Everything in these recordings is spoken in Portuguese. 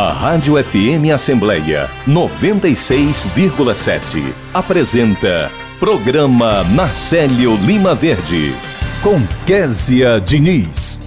A Rádio FM Assembleia 96,7 apresenta Programa Narcélio Limaverde com Kézia Diniz.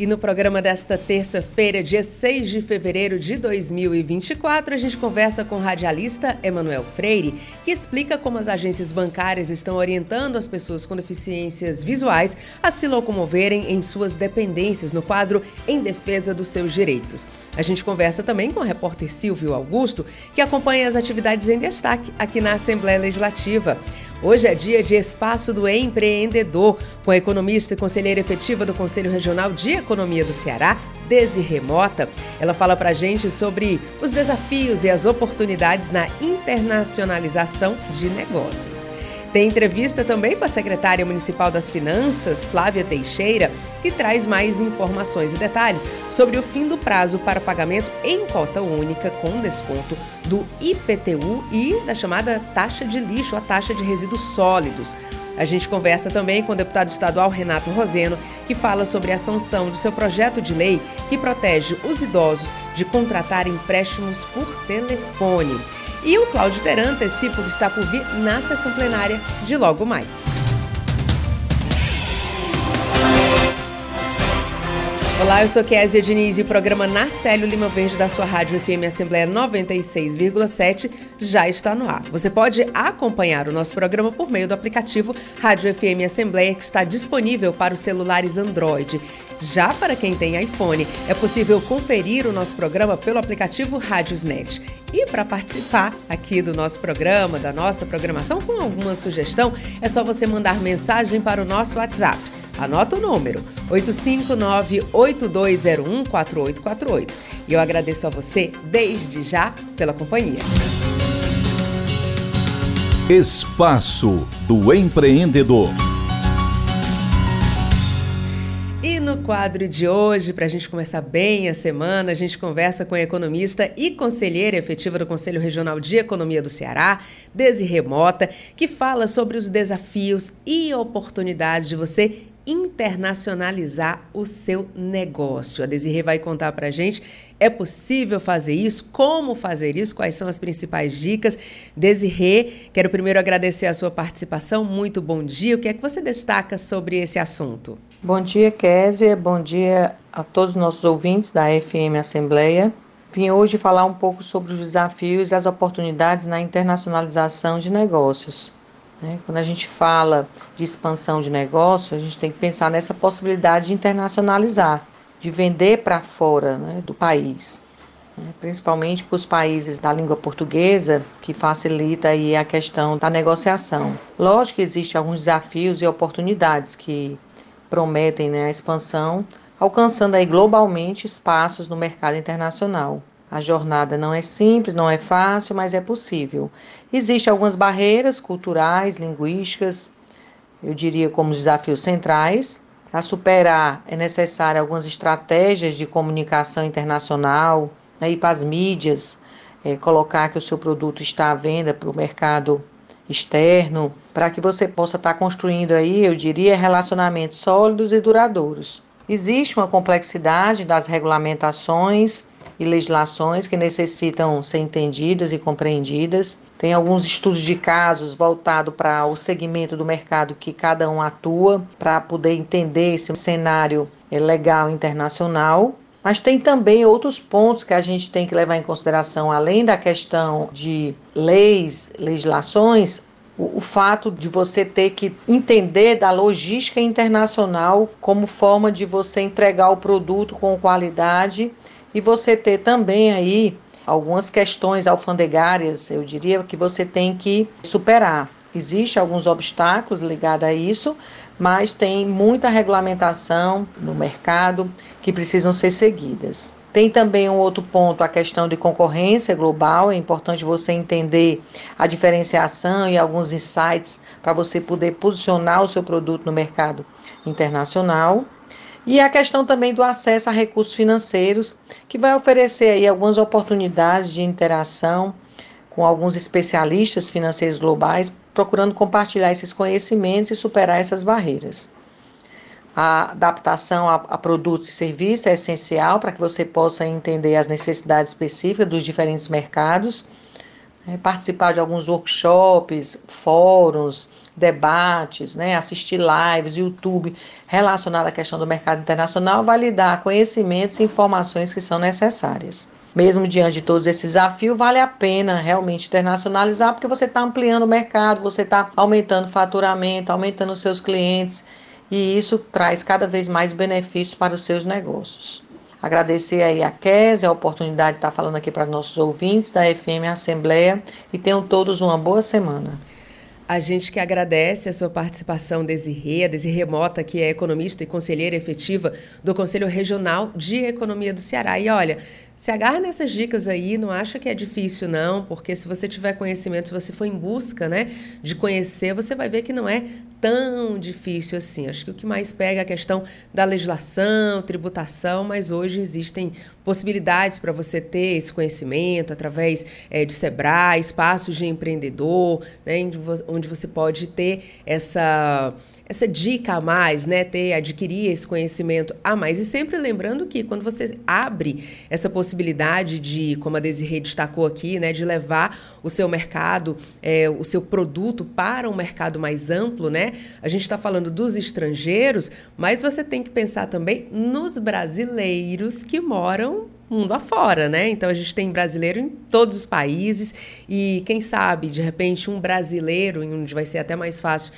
E no programa desta terça-feira, dia 6 de fevereiro de 2024, a gente conversa com o radialista Emanuel Freire, que explica como as agências bancárias estão orientando as pessoas com deficiências visuais a se locomoverem em suas dependências no quadro Em Defesa dos Seus Direitos. A gente conversa também com o repórter Silvio Augusto, que acompanha as atividades em destaque aqui na Assembleia Legislativa. Hoje é dia de Espaço do Empreendedor, com a economista e conselheira efetiva do Conselho Regional de Economia do Ceará, Desirê Mota. Ela fala para a gente sobre os desafios e as oportunidades na internacionalização de negócios. Tem entrevista também com a secretária municipal das Finanças, Flávia Teixeira, que traz mais informações e detalhes sobre o fim do prazo para pagamento em cota única com desconto do IPTU e da chamada taxa de lixo, a taxa de resíduos sólidos. A gente conversa também com o deputado estadual Renato Roseno, que fala sobre a sanção do seu projeto de lei que protege os idosos de contratar empréstimos por telefone. E o Claudio Teran antecipa o que está por vir na sessão plenária de logo mais. Olá, eu sou Kézia Diniz e o programa Narcélio Limaverde da sua Rádio FM Assembleia 96,7 já está no ar. Você pode acompanhar o nosso programa por meio do aplicativo Rádio FM Assembleia, que está disponível para os celulares Android. Já para quem tem iPhone, é possível conferir o nosso programa pelo aplicativo RádiosNet. E para participar aqui do nosso programa, da nossa programação, com alguma sugestão, é só você mandar mensagem para o nosso WhatsApp. Anota o número, 859-8201-4848. E eu agradeço a você, desde já, pela companhia. Espaço do Empreendedor. E no quadro de hoje, para a gente começar bem a semana, a gente conversa com a economista e conselheira efetiva do Conselho Regional de Economia do Ceará, Desirê Mota, que fala sobre os desafios e oportunidades de você internacionalizar o seu negócio. A Desirê vai contar para a gente, é possível fazer isso, como fazer isso, quais são as principais dicas. Desirê, quero primeiro agradecer a sua participação, muito bom dia. O que é que você destaca sobre esse assunto? Bom dia, Kézia, bom dia a todos os nossos ouvintes da FM Assembleia. Vim hoje falar um pouco sobre os desafios e as oportunidades na internacionalização de negócios. Quando a gente fala de expansão de negócio, a gente tem que pensar nessa possibilidade de internacionalizar, de vender para fora, né, do país, principalmente para os países da língua portuguesa, que facilita aí a questão da negociação. Lógico que existem alguns desafios e oportunidades que prometem, né, a expansão, alcançando aí globalmente espaços no mercado internacional. A jornada não é simples, não é fácil, mas é possível. Existem algumas barreiras culturais, linguísticas, eu diria como desafios centrais. Para superar, é necessário algumas estratégias de comunicação internacional, né, ir para as mídias, colocar que o seu produto está à venda para o mercado externo, para que você possa estar construindo aí, eu diria, relacionamentos sólidos e duradouros. Existe uma complexidade das regulamentações e legislações que necessitam ser entendidas e compreendidas. Tem alguns estudos de casos voltados para o segmento do mercado que cada um atua, para poder entender esse cenário legal internacional. Mas tem também outros pontos que a gente tem que levar em consideração, além da questão de leis, legislações, o fato de você ter que entender da logística internacional como forma de você entregar o produto com qualidade. E você ter também aí algumas questões alfandegárias, eu diria, que você tem que superar. Existem alguns obstáculos ligados a isso, mas tem muita regulamentação no mercado que precisam ser seguidas. Tem também um outro ponto, a questão de concorrência global. É importante você entender a diferenciação e alguns insights para você poder posicionar o seu produto no mercado internacional. E a questão também do acesso a recursos financeiros, que vai oferecer aí algumas oportunidades de interação com alguns especialistas financeiros globais, procurando compartilhar esses conhecimentos e superar essas barreiras. A adaptação a produtos e serviços é essencial para que você possa entender as necessidades específicas dos diferentes mercados. Participar de alguns workshops, fóruns, debates, assistir lives, YouTube, relacionado à questão do mercado internacional, validar conhecimentos e informações que são necessárias. Mesmo diante de todos esses desafios, vale a pena realmente internacionalizar, porque você está ampliando o mercado, você está aumentando o faturamento, aumentando os seus clientes, e isso traz cada vez mais benefícios para os seus negócios. Agradecer aí a Kézia a oportunidade de estar falando aqui para nossos ouvintes da FM Assembleia e tenham todos uma boa semana. A gente que agradece a sua participação, Desirê. A Desirê Mota, que é economista e conselheira efetiva do Conselho Regional de Economia do Ceará. E olha, se agarra nessas dicas aí, não acha que é difícil não, porque se você tiver conhecimento, se você for em busca, de conhecer, você vai ver que não é tão difícil assim. Acho que o que mais pega é a questão da legislação, tributação, mas hoje existem possibilidades para você ter esse conhecimento através de Sebrae, espaços de empreendedor, onde você pode ter essa dica a mais, adquirir esse conhecimento a mais. E sempre lembrando que quando você abre essa possibilidade de, como a Desirê destacou aqui, de levar o seu mercado, o seu produto para um mercado mais amplo, a gente está falando dos estrangeiros, mas você tem que pensar também nos brasileiros que moram mundo afora, Então, a gente tem brasileiro em todos os países e, quem sabe, de repente, um brasileiro, onde vai ser até mais fácil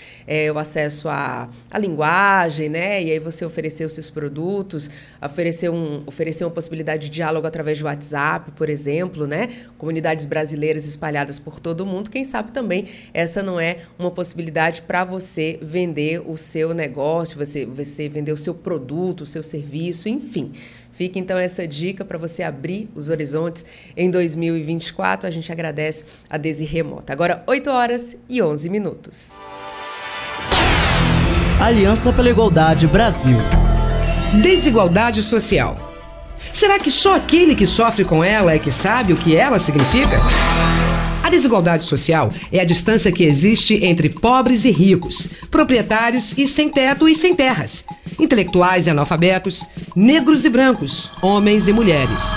o acesso à linguagem, E aí você oferecer os seus produtos, oferecer uma possibilidade de diálogo através de WhatsApp, por exemplo, Comunidades brasileiras espalhadas por todo o mundo. Quem sabe também essa não é uma possibilidade para você vender o seu negócio, você vender o seu produto, o seu serviço, enfim. Fica, então, essa dica para você abrir os horizontes em 2024. A gente agradece a Desirê Mota. Agora, 8h11. Aliança pela Igualdade Brasil. Desigualdade social. Será que só aquele que sofre com ela é que sabe o que ela significa? A desigualdade social é a distância que existe entre pobres e ricos, proprietários e sem teto e sem terras, intelectuais e analfabetos, negros e brancos, homens e mulheres.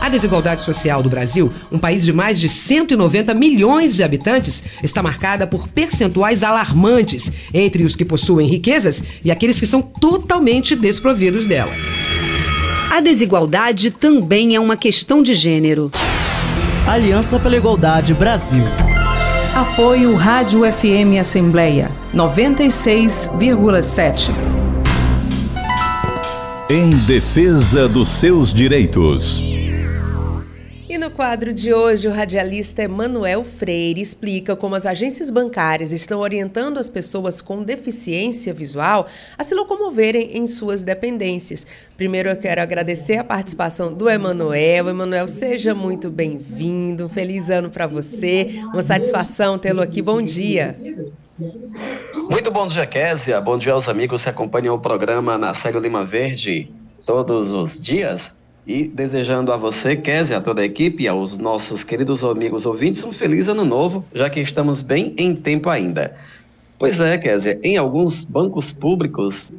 A desigualdade social do Brasil, um país de mais de 190 milhões de habitantes, está marcada por percentuais alarmantes entre os que possuem riquezas e aqueles que são totalmente desprovidos dela. A desigualdade também é uma questão de gênero. Aliança pela Igualdade Brasil. Apoio Rádio FM Assembleia 96,7. Em defesa dos seus direitos. E no quadro de hoje, o radialista Emanuel Freire explica como as agências bancárias estão orientando as pessoas com deficiência visual a se locomoverem em suas dependências. Primeiro, eu quero agradecer a participação do Emanuel. Emanuel, seja muito bem-vindo. Feliz ano para você. Uma satisfação tê-lo aqui. Bom dia. Muito bom dia, Kézia. Bom dia aos amigos que acompanham o programa Narcélio Limaverde todos os dias. E desejando a você, Kézia, a toda a equipe e aos nossos queridos amigos ouvintes um feliz ano novo, já que estamos bem em tempo ainda. Pois é, Kézia, em alguns bancos públicos,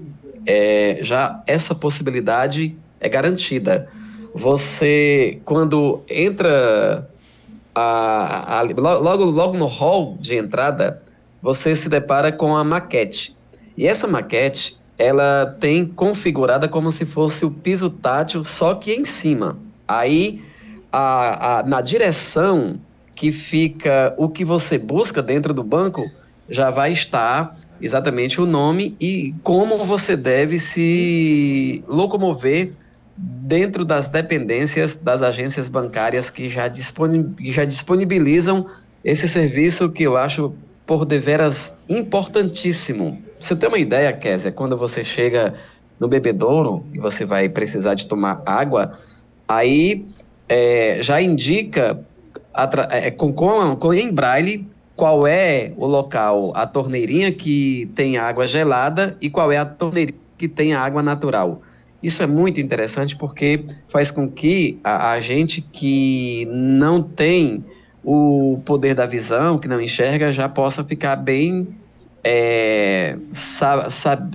já essa possibilidade é garantida. Você, quando entra logo no hall de entrada, você se depara com a maquete. E essa maquete, ela tem configurada como se fosse o piso tátil, só que em cima. Aí, na direção que fica o que você busca dentro do banco, já vai estar exatamente o nome e como você deve se locomover dentro das dependências das agências bancárias que já disponibilizam esse serviço que eu acho por deveras importantíssimo. Você tem uma ideia, Kézia, quando você chega no bebedouro e você vai precisar de tomar água, aí já indica em braille qual é o local, a torneirinha que tem água gelada e qual é a torneirinha que tem água natural. Isso é muito interessante porque faz com que a gente que não tem o poder da visão, que não enxerga, já possa ficar bem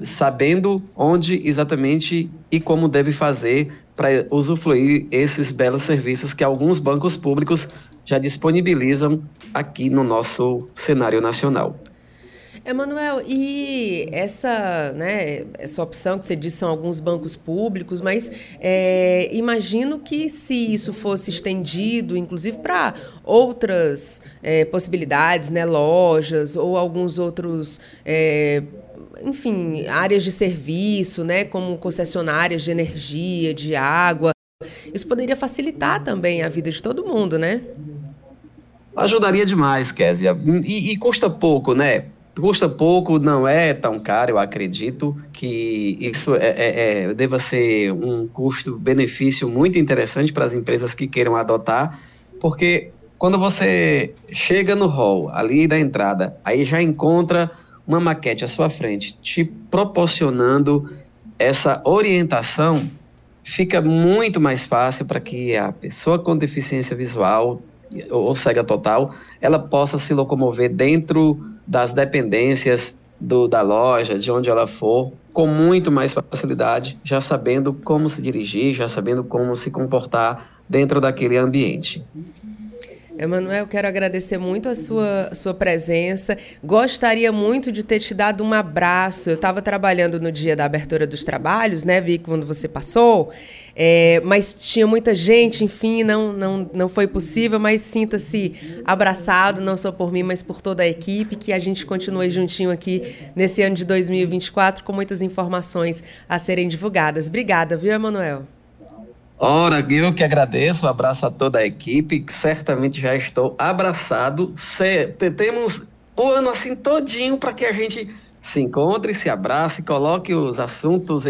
sabendo onde exatamente e como deve fazer para usufruir esses belos serviços que alguns bancos públicos já disponibilizam aqui no nosso cenário nacional. Emanuel, e essa opção que você disse são alguns bancos públicos, mas imagino que se isso fosse estendido, inclusive para outras possibilidades, né, lojas ou alguns outros, áreas de serviço, né, como concessionárias de energia, de água, isso poderia facilitar também a vida de todo mundo, né? Ajudaria demais, Kézia. E custa pouco, né? Custa pouco, não é tão caro, eu acredito que isso deva ser um custo-benefício muito interessante para as empresas que queiram adotar, porque quando você chega no hall, ali da entrada, aí já encontra uma maquete à sua frente, te proporcionando essa orientação, fica muito mais fácil para que a pessoa com deficiência visual ou cega total, ela possa se locomover dentro das dependências da loja, de onde ela for, com muito mais facilidade, já sabendo como se dirigir, já sabendo como se comportar dentro daquele ambiente. Emanuel, quero agradecer muito a sua presença. Gostaria muito de ter te dado um abraço. Eu estava trabalhando no dia da abertura dos trabalhos, né, vi quando você passou, mas tinha muita gente, enfim, não foi possível, mas sinta-se abraçado, não só por mim, mas por toda a equipe, que a gente continue juntinho aqui nesse ano de 2024 com muitas informações a serem divulgadas. Obrigada, viu, Emanuel? Ora, eu que agradeço, um abraço a toda a equipe, que certamente já estou abraçado. Temos o ano assim todinho para que a gente se encontre, se abrace, coloque os assuntos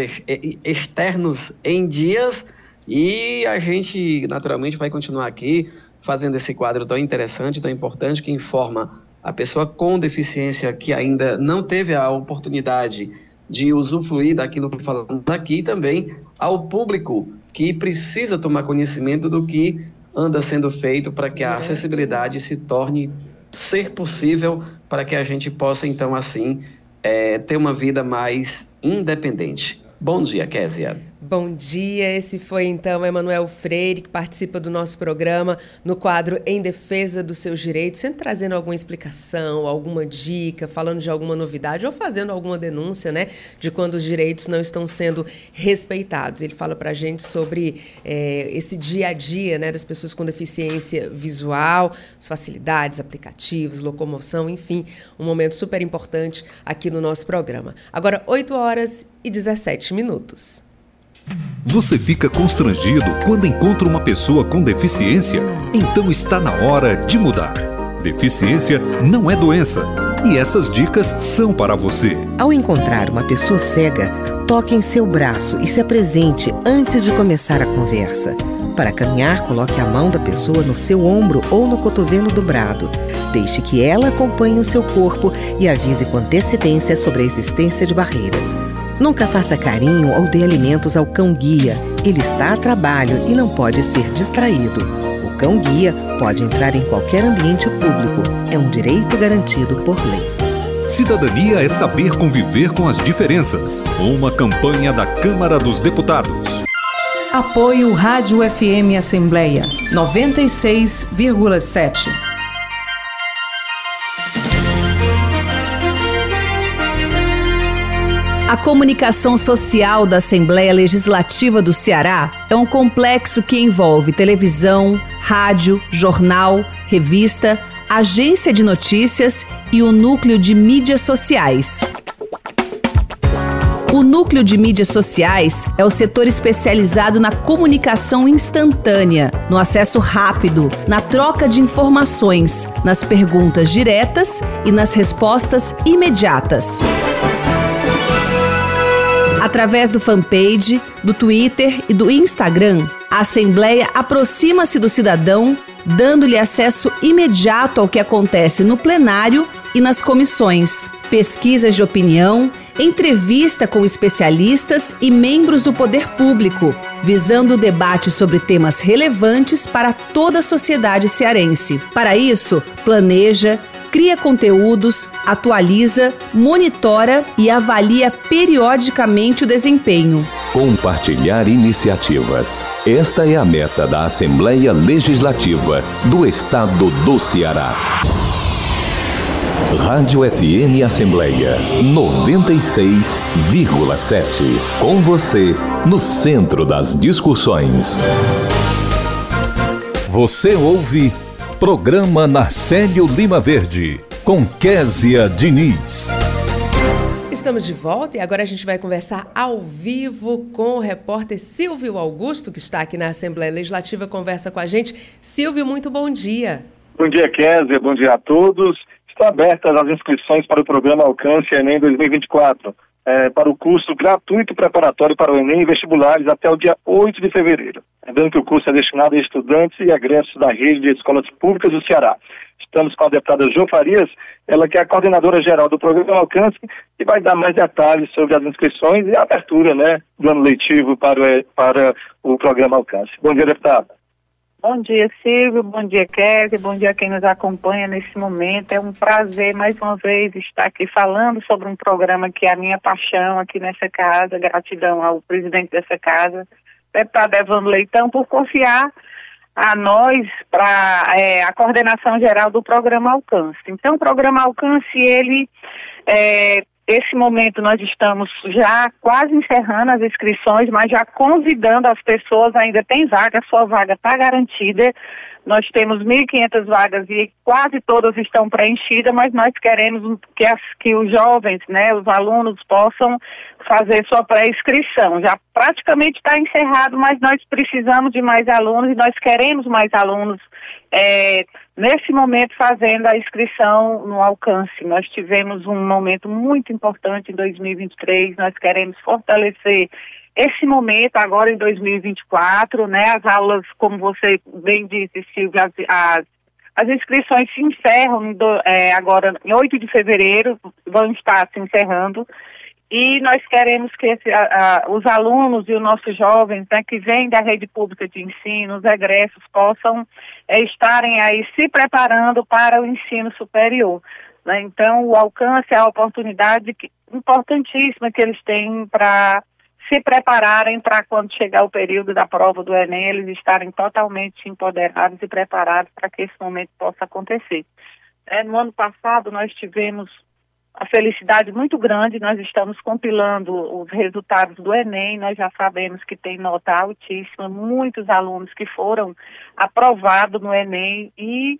externos em dias e a gente naturalmente vai continuar aqui fazendo esse quadro tão interessante, tão importante, que informa a pessoa com deficiência que ainda não teve a oportunidade de usufruir daquilo que falamos aqui também ao público que precisa tomar conhecimento do que anda sendo feito para que a acessibilidade se torne ser possível, para que a gente possa, então, assim, ter uma vida mais independente. Bom dia, Kézia. Bom dia, esse foi então Emanuel Freire, que participa do nosso programa no quadro Em Defesa dos Seus Direitos, sempre trazendo alguma explicação, alguma dica, falando de alguma novidade ou fazendo alguma denúncia, né, de quando os direitos não estão sendo respeitados. Ele fala pra gente sobre esse dia a dia, né, das pessoas com deficiência visual, as facilidades, aplicativos, locomoção, enfim, um momento super importante aqui no nosso programa. Agora, 8h17. Você fica constrangido quando encontra uma pessoa com deficiência? Então está na hora de mudar. Deficiência não é doença. E essas dicas são para você. Ao encontrar uma pessoa cega, toque em seu braço e se apresente antes de começar a conversa. Para caminhar, coloque a mão da pessoa no seu ombro ou no cotovelo dobrado. Deixe que ela acompanhe o seu corpo e avise com antecedência sobre a existência de barreiras. Nunca faça carinho ou dê alimentos ao cão-guia. Ele está a trabalho e não pode ser distraído. O cão-guia pode entrar em qualquer ambiente público. É um direito garantido por lei. Cidadania é saber conviver com as diferenças. Uma campanha da Câmara dos Deputados. Apoio Rádio FM Assembleia 96,7. A comunicação social da Assembleia Legislativa do Ceará é um complexo que envolve televisão, rádio, jornal, revista, agência de notícias e o núcleo de mídias sociais. O núcleo de mídias sociais é o setor especializado na comunicação instantânea, no acesso rápido, na troca de informações, nas perguntas diretas e nas respostas imediatas. Através do fanpage, do Twitter e do Instagram, a Assembleia aproxima-se do cidadão, dando-lhe acesso imediato ao que acontece no plenário e nas comissões, pesquisas de opinião, entrevista com especialistas e membros do poder público, visando o debate sobre temas relevantes para toda a sociedade cearense. Para isso, planeja, cria conteúdos, atualiza, monitora e avalia periodicamente o desempenho. Compartilhar iniciativas. Esta é a meta da Assembleia Legislativa do Estado do Ceará. Rádio FM Assembleia 96,7. Com você, no centro das discussões. Você ouve Programa Narcélio Limaverde, com Kézia Diniz. Estamos de volta e agora a gente vai conversar ao vivo com o repórter Silvio Augusto, que está aqui na Assembleia Legislativa, conversa com a gente. Silvio, muito bom dia. Bom dia, Kézia. Bom dia a todos. Estão abertas as inscrições para o programa Alcance Enem 2024, para o curso gratuito preparatório para o Enem e vestibulares até o dia 8 de fevereiro. Lembrando que o curso é destinado a estudantes e agressos da rede de escolas públicas do Ceará. Estamos com a deputada Jô Farias, ela que é a coordenadora-geral do programa Alcance, e vai dar mais detalhes sobre as inscrições e a abertura, do ano letivo para o programa Alcance. Bom dia, deputada. Bom dia, Silvio, bom dia, Kézia, bom dia a quem nos acompanha nesse momento. É um prazer, mais uma vez, estar aqui falando sobre um programa que é a minha paixão aqui nessa casa. Gratidão ao presidente dessa casa, deputado Evandro Leitão, por confiar a nós para a coordenação geral do programa Alcance. Então, o programa Alcance, esse momento nós estamos já quase encerrando as inscrições, mas já convidando as pessoas, ainda tem vaga, a sua vaga está garantida. Nós temos 1.500 vagas e quase todas estão preenchidas, mas nós queremos que os jovens, os alunos possam fazer sua pré-inscrição. Já praticamente está encerrado, mas nós precisamos de mais alunos e nós queremos mais alunos nesse momento fazendo a inscrição no Alcance. Nós tivemos um momento muito importante em 2023, nós queremos fortalecer esse momento agora em 2024, as aulas, como você bem disse, Silvio, as inscrições se encerram agora em 8 de fevereiro, vão estar se encerrando, e nós queremos que os alunos e os nossos jovens, que vêm da rede pública de ensino, os egressos, possam estarem aí se preparando para o ensino superior. Então, o Alcance é a oportunidade importantíssima que eles têm para se prepararem para quando chegar o período da prova do Enem, eles estarem totalmente empoderados e preparados para que esse momento possa acontecer. No ano passado, nós tivemos a felicidade muito grande, nós estamos compilando os resultados do Enem, nós já sabemos que tem nota altíssima, muitos alunos que foram aprovados no Enem, e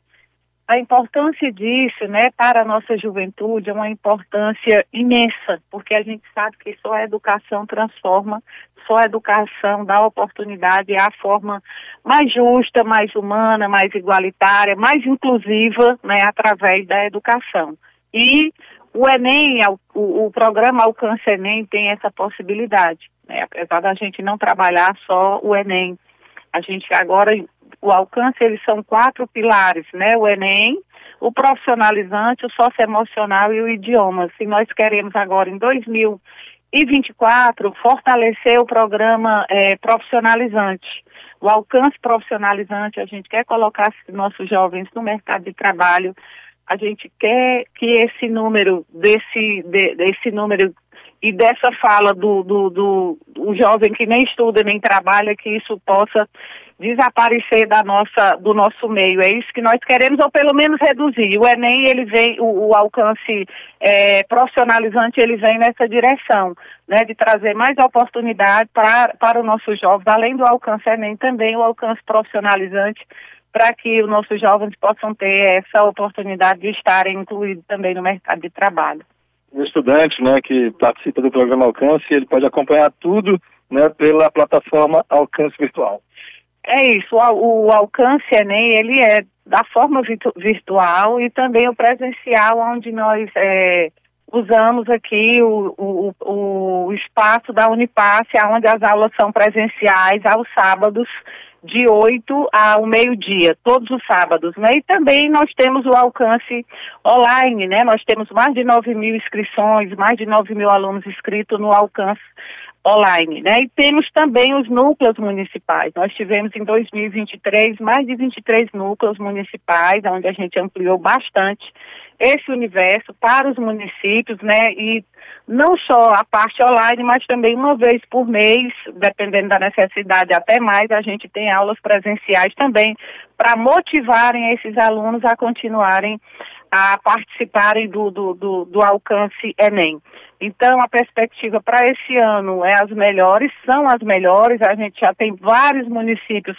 a importância disso, para a nossa juventude é uma importância imensa, porque a gente sabe que só a educação transforma, só a educação dá oportunidade à forma mais justa, mais humana, mais igualitária, mais inclusiva, através da educação. E o Enem, o programa Alcance Enem tem essa possibilidade, apesar da gente não trabalhar só o Enem. A gente agora, o Alcance, eles são 4 pilares, o Enem, o profissionalizante, o socioemocional e o idioma. E nós queremos agora, em 2024, fortalecer o programa profissionalizante. O Alcance profissionalizante, a gente quer colocar nossos jovens no mercado de trabalho, a gente quer que esse número, desse número e dessa fala do jovem que nem estuda, nem trabalha, que isso possa desaparecer do nosso meio. É isso que nós queremos, ou pelo menos reduzir. O Enem, ele vem, o Alcance profissionalizante, ele vem nessa direção, de trazer mais oportunidade para os nossos jovens, além do Alcance Enem, também o Alcance profissionalizante, para que os nossos jovens possam ter essa oportunidade de estarem incluídos também no mercado de trabalho. O estudante, que participa do programa Alcance, ele pode acompanhar tudo, pela plataforma Alcance Virtual. É isso, o Alcance Enem, ele é da forma virtual e também o presencial, onde nós usamos aqui o espaço da Unipace, onde as aulas são presenciais aos sábados, de 8 ao meio-dia, todos os sábados, E também nós temos o Alcance online, Nós temos mais de 9.000 inscrições, mais de 9.000 alunos inscritos no Alcance online, E temos também os núcleos municipais. Nós tivemos em 2023 mais de 23 núcleos municipais, onde a gente ampliou bastante esse universo para os municípios, né, e não só a parte online, mas também uma vez por mês, dependendo da necessidade até mais, a gente tem aulas presenciais também para motivarem esses alunos a continuarem a participarem do Alcance Enem. Então, a perspectiva para esse ano são as melhores, a gente já tem vários municípios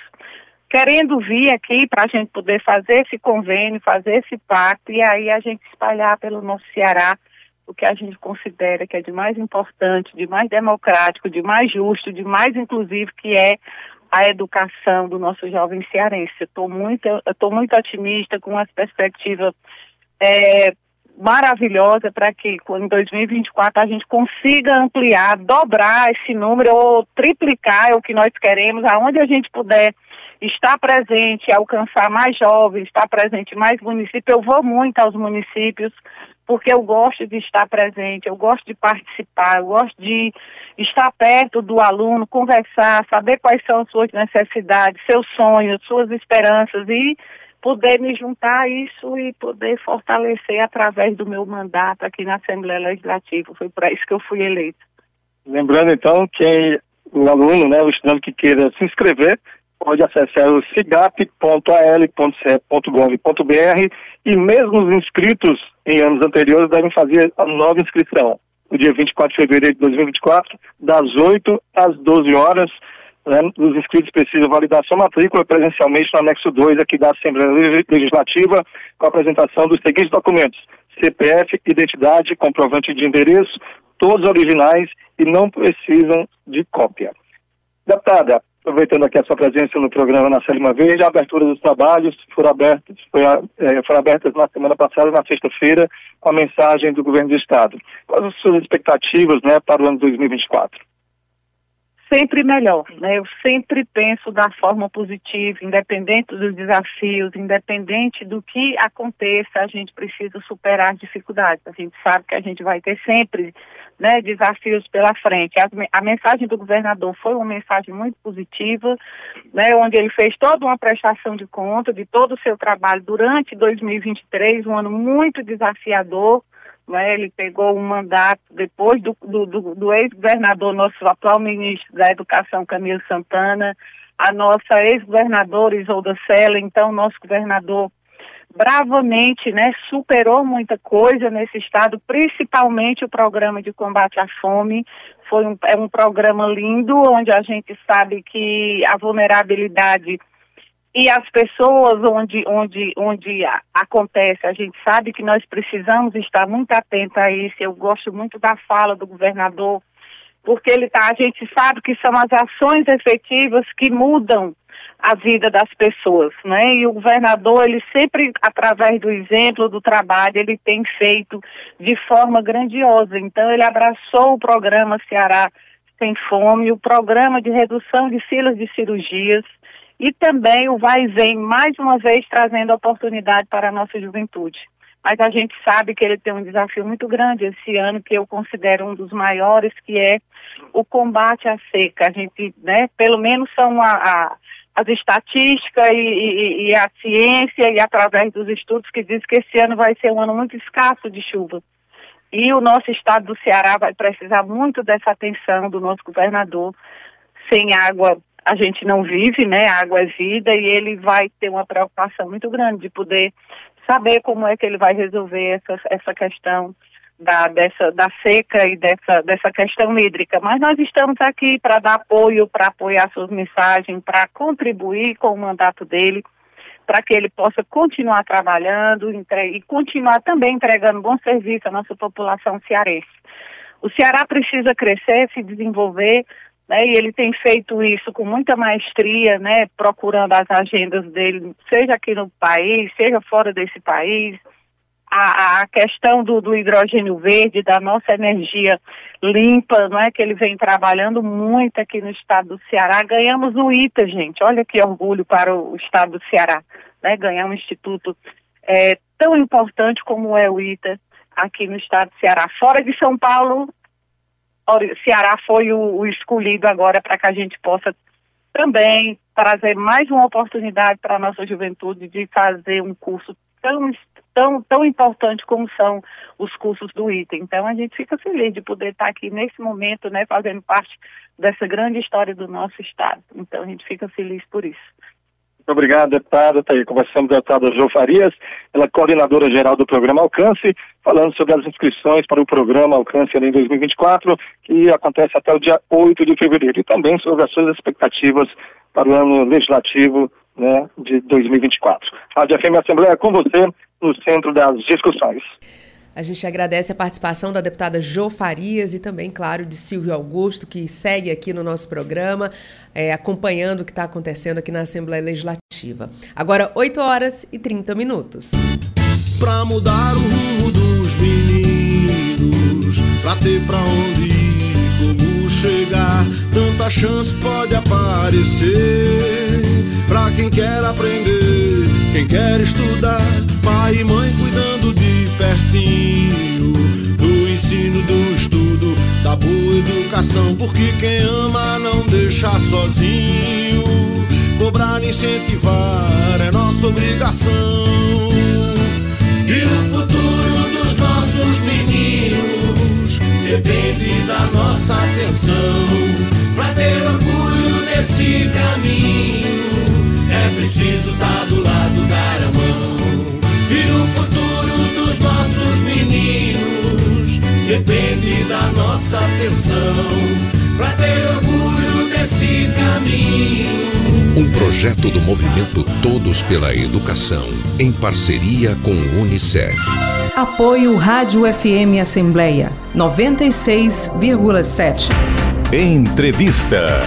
querendo vir aqui para a gente poder fazer esse convênio, fazer esse pacto, e aí a gente espalhar pelo nosso Ceará o que a gente considera que é de mais importante, de mais democrático, de mais justo, de mais inclusivo, que é a educação do nosso jovem cearense. Eu estou muito otimista com as perspectivas maravilhosa para que em 2024 a gente consiga ampliar, dobrar esse número ou triplicar é o que nós queremos, aonde a gente puder estar presente, alcançar mais jovens, estar presente em mais municípios. Eu vou muito aos municípios porque eu gosto de estar presente, eu gosto de participar, eu gosto de estar perto do aluno, conversar, saber quais são as suas necessidades, seus sonhos, suas esperanças e poder me juntar a isso e poder fortalecer através do meu mandato aqui na Assembleia Legislativa. Foi para isso que eu fui eleito. Lembrando, então, que o aluno, né, o estudante que queira se inscrever, pode acessar o cigap.al.ce.gov.br e mesmo os inscritos em anos anteriores devem fazer a nova inscrição. No dia 24 de fevereiro de 2024, das 8 às 12 horas, os inscritos precisam validar sua matrícula presencialmente no anexo 2 aqui da Assembleia Legislativa, com a apresentação dos seguintes documentos: CPF, identidade, comprovante de endereço, todos originais e não precisam de cópia. Deputada, aproveitando aqui a sua presença no programa Narcélio Limaverde, a abertura dos trabalhos foram abertas na semana passada, na sexta-feira, com a mensagem do Governo do Estado. Quais as suas expectativas, né, para o ano 2024? Sempre melhor, né? Eu sempre penso da forma positiva, independente dos desafios, independente do que aconteça, a gente precisa superar as dificuldades. A gente sabe que a gente vai ter sempre, né, desafios pela frente. A mensagem do governador foi uma mensagem muito positiva, né, onde ele fez toda uma prestação de conta de todo o seu trabalho durante 2023, um ano muito desafiador. Ele pegou um mandato depois do ex-governador, nosso atual ministro da Educação, Camilo Santana, a nossa ex-governadora, Isolda Sela, então nosso governador bravamente, né, superou muita coisa nesse estado, principalmente o programa de combate à fome. Foi um programa lindo, onde a gente sabe que a vulnerabilidade e as pessoas onde acontece, a gente sabe que nós precisamos estar muito atenta a isso. Eu gosto muito da fala do governador, porque a gente sabe que são as ações efetivas que mudam a vida das pessoas, né? E o governador, ele sempre, através do exemplo, do trabalho, ele tem feito de forma grandiosa. Então, ele abraçou o programa Ceará Sem Fome, o programa de redução de filas de cirurgias, e também o vai e vem, mais uma vez, trazendo oportunidade para a nossa juventude. Mas a gente sabe que ele tem um desafio muito grande esse ano, que eu considero um dos maiores, que é o combate à seca. A gente, né, pelo menos são as estatísticas e a ciência, e através dos estudos, que diz que esse ano vai ser um ano muito escasso de chuva. E o nosso estado do Ceará vai precisar muito dessa atenção do nosso governador. Sem água a gente não vive, né? A água é vida, e ele vai ter uma preocupação muito grande de poder saber como é que ele vai resolver essa questão da seca e dessa questão hídrica. Mas nós estamos aqui para dar apoio, para apoiar suas mensagens, para contribuir com o mandato dele, para que ele possa continuar trabalhando e continuar também entregando bom serviço à nossa população cearense. O Ceará precisa crescer, se desenvolver, né, e ele tem feito isso com muita maestria, né, procurando as agendas dele, seja aqui no país, seja fora desse país. A questão do hidrogênio verde, da nossa energia limpa, não é, que ele vem trabalhando muito aqui no estado do Ceará. Ganhamos o ITA, gente, olha que orgulho para o estado do Ceará, né, ganhar um instituto tão importante como é o ITA aqui no estado do Ceará. Fora de São Paulo, Ceará foi o escolhido agora para que a gente possa também trazer mais uma oportunidade para a nossa juventude de fazer um curso tão tão importante como são os cursos do ITA. Então, a gente fica feliz de poder estar aqui nesse momento, né, fazendo parte dessa grande história do nosso Estado. Então, a gente fica feliz por isso. Muito obrigado, deputada. Está aí conversando com a deputada Jô Farias, ela é coordenadora geral do programa Alcance, falando sobre as inscrições para o programa Alcance Enem 2024, que acontece até o dia 8 de fevereiro, e também sobre as suas expectativas para o ano legislativo, né, de 2024. Rádio FM Assembleia, com você, no centro das discussões. A gente agradece a participação da deputada Jô Farias e também, claro, de Silvio Augusto, que segue aqui no nosso programa, acompanhando o que está acontecendo aqui na Assembleia Legislativa. Agora, 8h30. Pra mudar o rumo dos meninos, pra ter pra onde ir, como chegar, tanta chance pode aparecer. Pra quem quer aprender, quem quer estudar, pai e mãe cuidando de pertinho, do ensino, do estudo, da boa educação, porque quem ama não deixa sozinho, cobrar e incentivar é nossa obrigação. E o futuro dos nossos meninos depende da nossa atenção, pra ter orgulho nesse caminho é preciso estar do lado, dar a mão. E o futuro dos nossos meninos depende da nossa atenção, pra ter orgulho desse caminho. Um projeto do movimento Todos pela Educação, em parceria com o Unicef. Apoio Rádio FM Assembleia 96,7. Entrevista.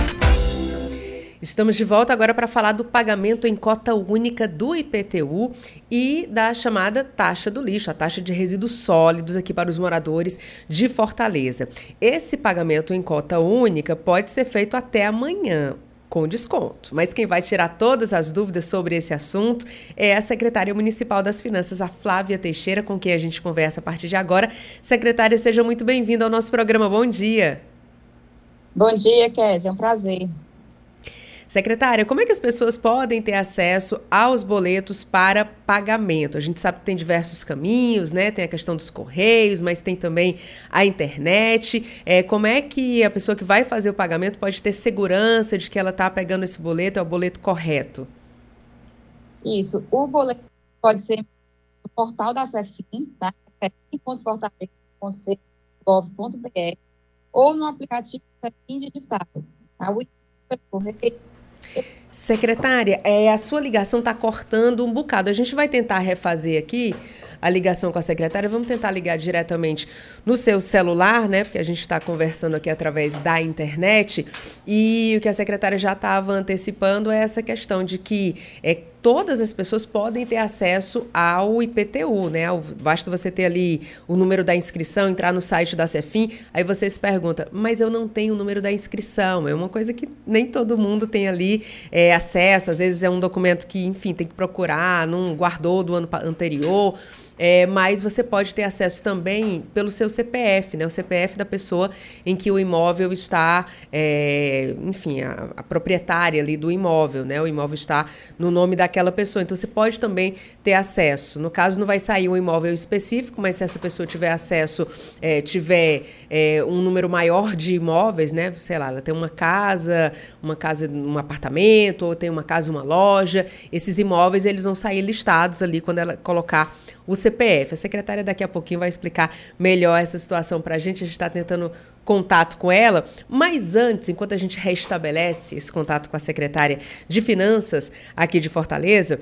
Estamos de volta agora para falar do pagamento em cota única do IPTU e da chamada taxa do lixo, a taxa de resíduos sólidos aqui para os moradores de Fortaleza. Esse pagamento em cota única pode ser feito até amanhã, com desconto. Mas quem vai tirar todas as dúvidas sobre esse assunto é a secretária municipal das Finanças, a Flávia Teixeira, com quem a gente conversa a partir de agora. Secretária, seja muito bem-vinda ao nosso programa. Bom dia. Bom dia, Kézia. É um prazer. Secretária, como é que as pessoas podem ter acesso aos boletos para pagamento? A gente sabe que tem diversos caminhos, né? Tem a questão dos correios, mas tem também a internet. Como é que a pessoa que vai fazer o pagamento pode ter segurança de que ela está pegando esse boleto, é o boleto correto? Isso. O boleto pode ser no portal da CEFIM, tá? cefim.fortaleza.gov.br, ou no aplicativo CEFIM digital, tá? Secretária, a sua ligação está cortando um bocado. A gente vai tentar refazer aqui a ligação com a secretária. Vamos tentar ligar diretamente no seu celular, né? Porque a gente está conversando aqui através da internet. E o que a secretária já estava antecipando é essa questão de que todas as pessoas podem ter acesso ao IPTU, né? Basta você ter ali o número da inscrição, entrar no site da CEFIM, aí você se pergunta, mas eu não tenho o número da inscrição. É uma coisa que nem todo mundo tem ali acesso, às vezes é um documento que, enfim, tem que procurar, não guardou do ano anterior. Mas você pode ter acesso também pelo seu CPF, né? O CPF da pessoa em que o imóvel está, enfim, a proprietária ali do imóvel, né? O imóvel está no nome daquela pessoa, então você pode também ter acesso. No caso, não vai sair um imóvel específico, mas se essa pessoa tiver acesso, tiver um número maior de imóveis, né? Sei lá, ela tem uma casa, um apartamento, ou tem uma casa, uma loja, esses imóveis eles vão sair listados ali quando ela colocar o CPF. A secretária daqui a pouquinho vai explicar melhor essa situação para a gente está tentando contato com ela, mas antes, enquanto a gente restabelece esse contato com a secretária de Finanças aqui de Fortaleza,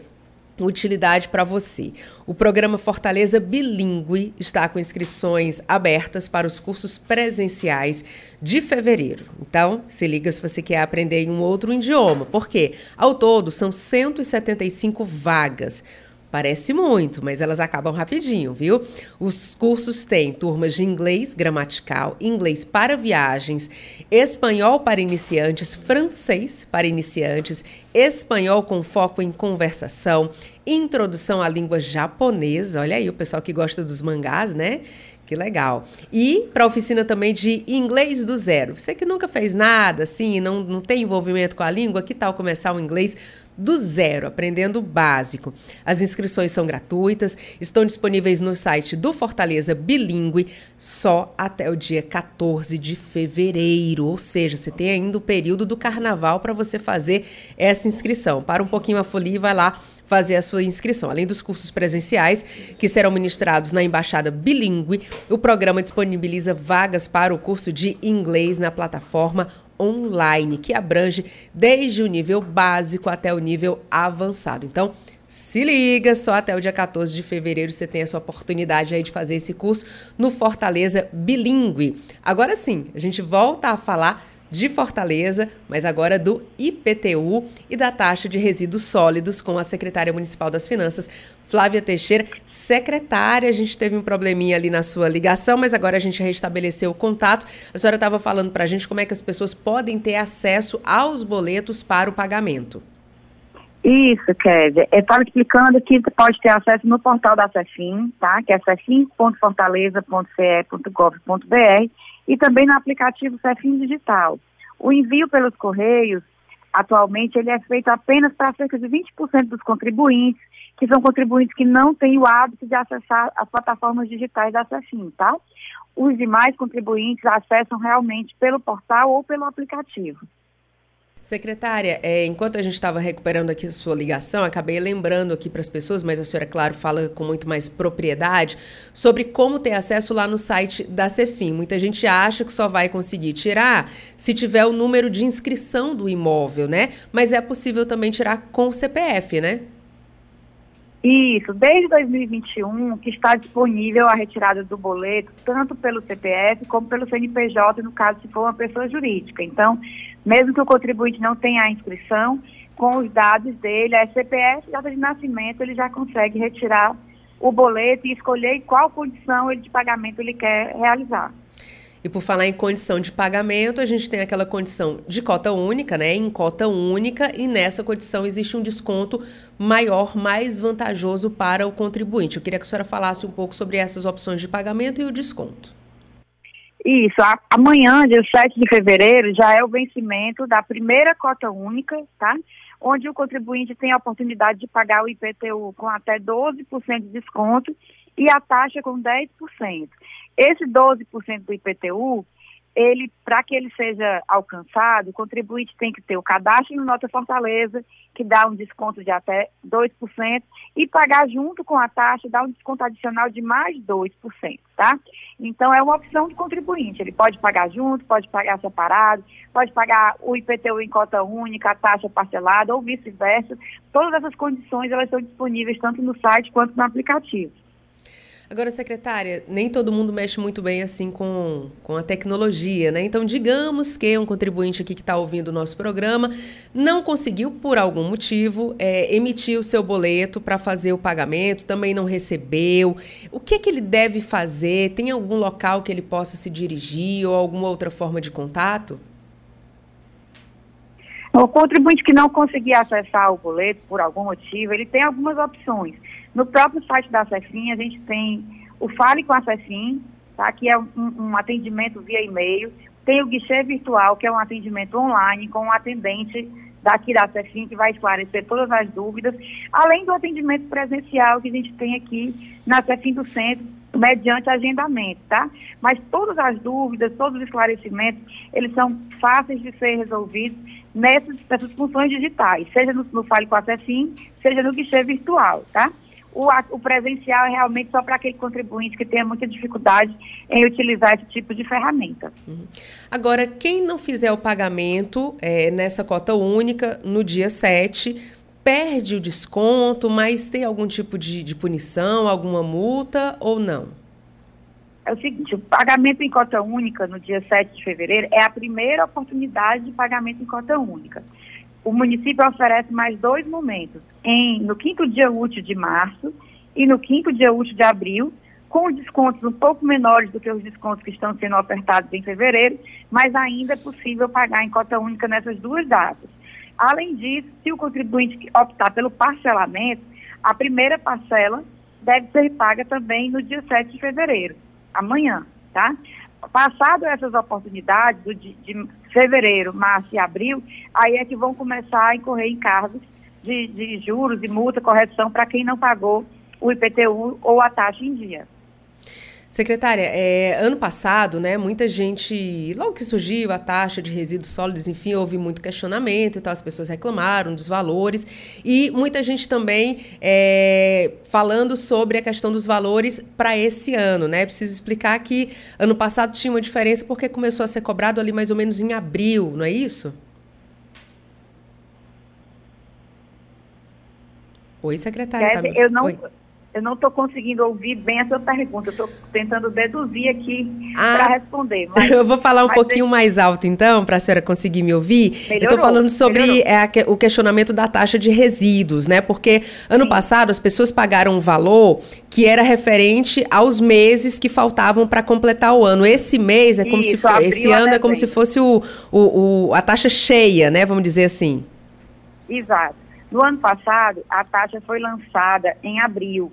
utilidade para você. O programa Fortaleza Bilingue está com inscrições abertas para os cursos presenciais de fevereiro. Então, se liga se você quer aprender em um outro idioma, porque ao todo são 175 vagas. Parece muito, mas elas acabam rapidinho, viu? Os cursos têm turmas de inglês gramatical, inglês para viagens, espanhol para iniciantes, francês para iniciantes, espanhol com foco em conversação, introdução à língua japonesa. Olha aí o pessoal que gosta dos mangás, né? Que legal. E para a oficina também de inglês do zero. Você que nunca fez nada, assim, não tem envolvimento com a língua, que tal começar o inglês do zero, aprendendo o básico. As inscrições são gratuitas, estão disponíveis no site do Fortaleza Bilingue só até o dia 14 de fevereiro, ou seja, você tem ainda o período do carnaval para você fazer essa inscrição. Para um pouquinho a folia e vai lá fazer a sua inscrição. Além dos cursos presenciais, que serão ministrados na Embaixada Bilingue, o programa disponibiliza vagas para o curso de inglês na plataforma online, que abrange desde o nível básico até o nível avançado. Então, se liga, só até o dia 14 de fevereiro você tem essa oportunidade aí de fazer esse curso no Fortaleza Bilingue. Agora sim, a gente volta a falar de Fortaleza, mas agora do IPTU e da taxa de resíduos sólidos com a secretária municipal das Finanças, Flávia Teixeira. Secretária, a gente teve um probleminha ali na sua ligação, mas agora a gente restabeleceu o contato. A senhora estava falando para a gente como é que as pessoas podem ter acesso aos boletos para o pagamento. Isso, Kézia. Eu estava explicando que pode ter acesso no portal da Cefim, tá? Que é cefim.fortaleza.ce.gov.br, e também no aplicativo Cefim Digital. O envio pelos correios, atualmente, ele é feito apenas para cerca de 20% dos contribuintes, que são contribuintes que não têm o hábito de acessar as plataformas digitais da Cefim, tá? Os demais contribuintes acessam realmente pelo portal ou pelo aplicativo. Secretária, enquanto a gente estava recuperando aqui a sua ligação, acabei lembrando aqui para as pessoas, mas a senhora, claro, fala com muito mais propriedade sobre como ter acesso lá no site da Cefim. Muita gente acha que só vai conseguir tirar se tiver o número de inscrição do imóvel, né? Mas é possível também tirar com o CPF, né? Isso, desde 2021 que está disponível a retirada do boleto, tanto pelo CPF como pelo CNPJ, no caso se for uma pessoa jurídica. Então, mesmo que o contribuinte não tenha a inscrição, com os dados dele, a CPF, data de nascimento, ele já consegue retirar o boleto e escolher qual condição de pagamento ele quer realizar. E por falar em condição de pagamento, a gente tem aquela condição de cota única, né? Em cota única, e nessa condição existe um desconto maior, mais vantajoso para o contribuinte. Eu queria que a senhora falasse um pouco sobre essas opções de pagamento e o desconto. Isso. Amanhã, dia 7 de fevereiro, já é o vencimento da primeira cota única, tá? Onde o contribuinte tem a oportunidade de pagar o IPTU com até 12% de desconto e a taxa com 10%. Esse 12% do IPTU, ele, para que ele seja alcançado, o contribuinte tem que ter o cadastro no Nota Fortaleza, que dá um desconto de até 2%, e pagar junto com a taxa, dá um desconto adicional de mais 2%, tá? Então, é uma opção do contribuinte. Ele pode pagar junto, pode pagar separado, pode pagar o IPTU em cota única, a taxa parcelada ou vice-versa. Todas essas condições, elas estão disponíveis tanto no site quanto no aplicativo. Agora, secretária, nem todo mundo mexe muito bem assim com a tecnologia, né? Então, digamos que um contribuinte aqui que está ouvindo o nosso programa não conseguiu, por algum motivo, emitir o seu boleto para fazer o pagamento, também não recebeu. O que é que ele deve fazer? Tem algum local que ele possa se dirigir ou alguma outra forma de contato? O contribuinte que não conseguir acessar o boleto por algum motivo, ele tem algumas opções. No próprio site da Cefim, a gente tem o Fale com a Cefim, tá? Que é um atendimento via e-mail. Tem o Guichê Virtual, que é um atendimento online com um atendente daqui da Cefim, que vai esclarecer todas as dúvidas. Além do atendimento presencial que a gente tem aqui na Cefim do Centro, mediante agendamento, tá? Mas todas as dúvidas, todos os esclarecimentos, eles são fáceis de ser resolvidos nessas funções digitais, seja no Fale com a Cefim, seja no Guichê Virtual, tá? O presencial é realmente só para aquele contribuinte que tenha muita dificuldade em utilizar esse tipo de ferramenta. Agora, quem não fizer o pagamento nessa cota única, no dia 7, perde o desconto, mas tem algum tipo de punição, alguma multa ou não? É o seguinte, o pagamento em cota única no dia 7 de fevereiro é a primeira oportunidade de pagamento em cota única. O município oferece mais 2 momentos, no 5º dia útil de março e no 5º dia útil de abril, com descontos um pouco menores do que os descontos que estão sendo ofertados em fevereiro, mas ainda é possível pagar em cota única nessas 2 datas. Além disso, se o contribuinte optar pelo parcelamento, a primeira parcela deve ser paga também no dia 7 de fevereiro, amanhã, tá? Passado essas oportunidades de fevereiro, março e abril, aí é que vão começar a incorrer encargos de juros e multa, correção para quem não pagou o IPTU ou a taxa em dia. Secretária, ano passado, né, muita gente, logo que surgiu a taxa de resíduos sólidos, enfim, houve muito questionamento e tal, as pessoas reclamaram dos valores, e muita gente também falando sobre a questão dos valores para esse ano, né? Preciso explicar que ano passado tinha uma diferença porque começou a ser cobrado ali mais ou menos em abril, não é isso? Oi, secretária. Eu não estou conseguindo ouvir bem a sua pergunta, eu estou tentando deduzir aqui para responder. Mas, eu vou falar um pouquinho mais alto, então, para a senhora conseguir me ouvir. Melhorou, eu estou falando sobre o questionamento da taxa de resíduos, né? Porque ano passado as pessoas pagaram um valor que era referente aos meses que faltavam para completar o ano. Esse mês é como esse ano é como se fosse a taxa cheia, né? Vamos dizer assim. Exato. No ano passado, a taxa foi lançada em abril.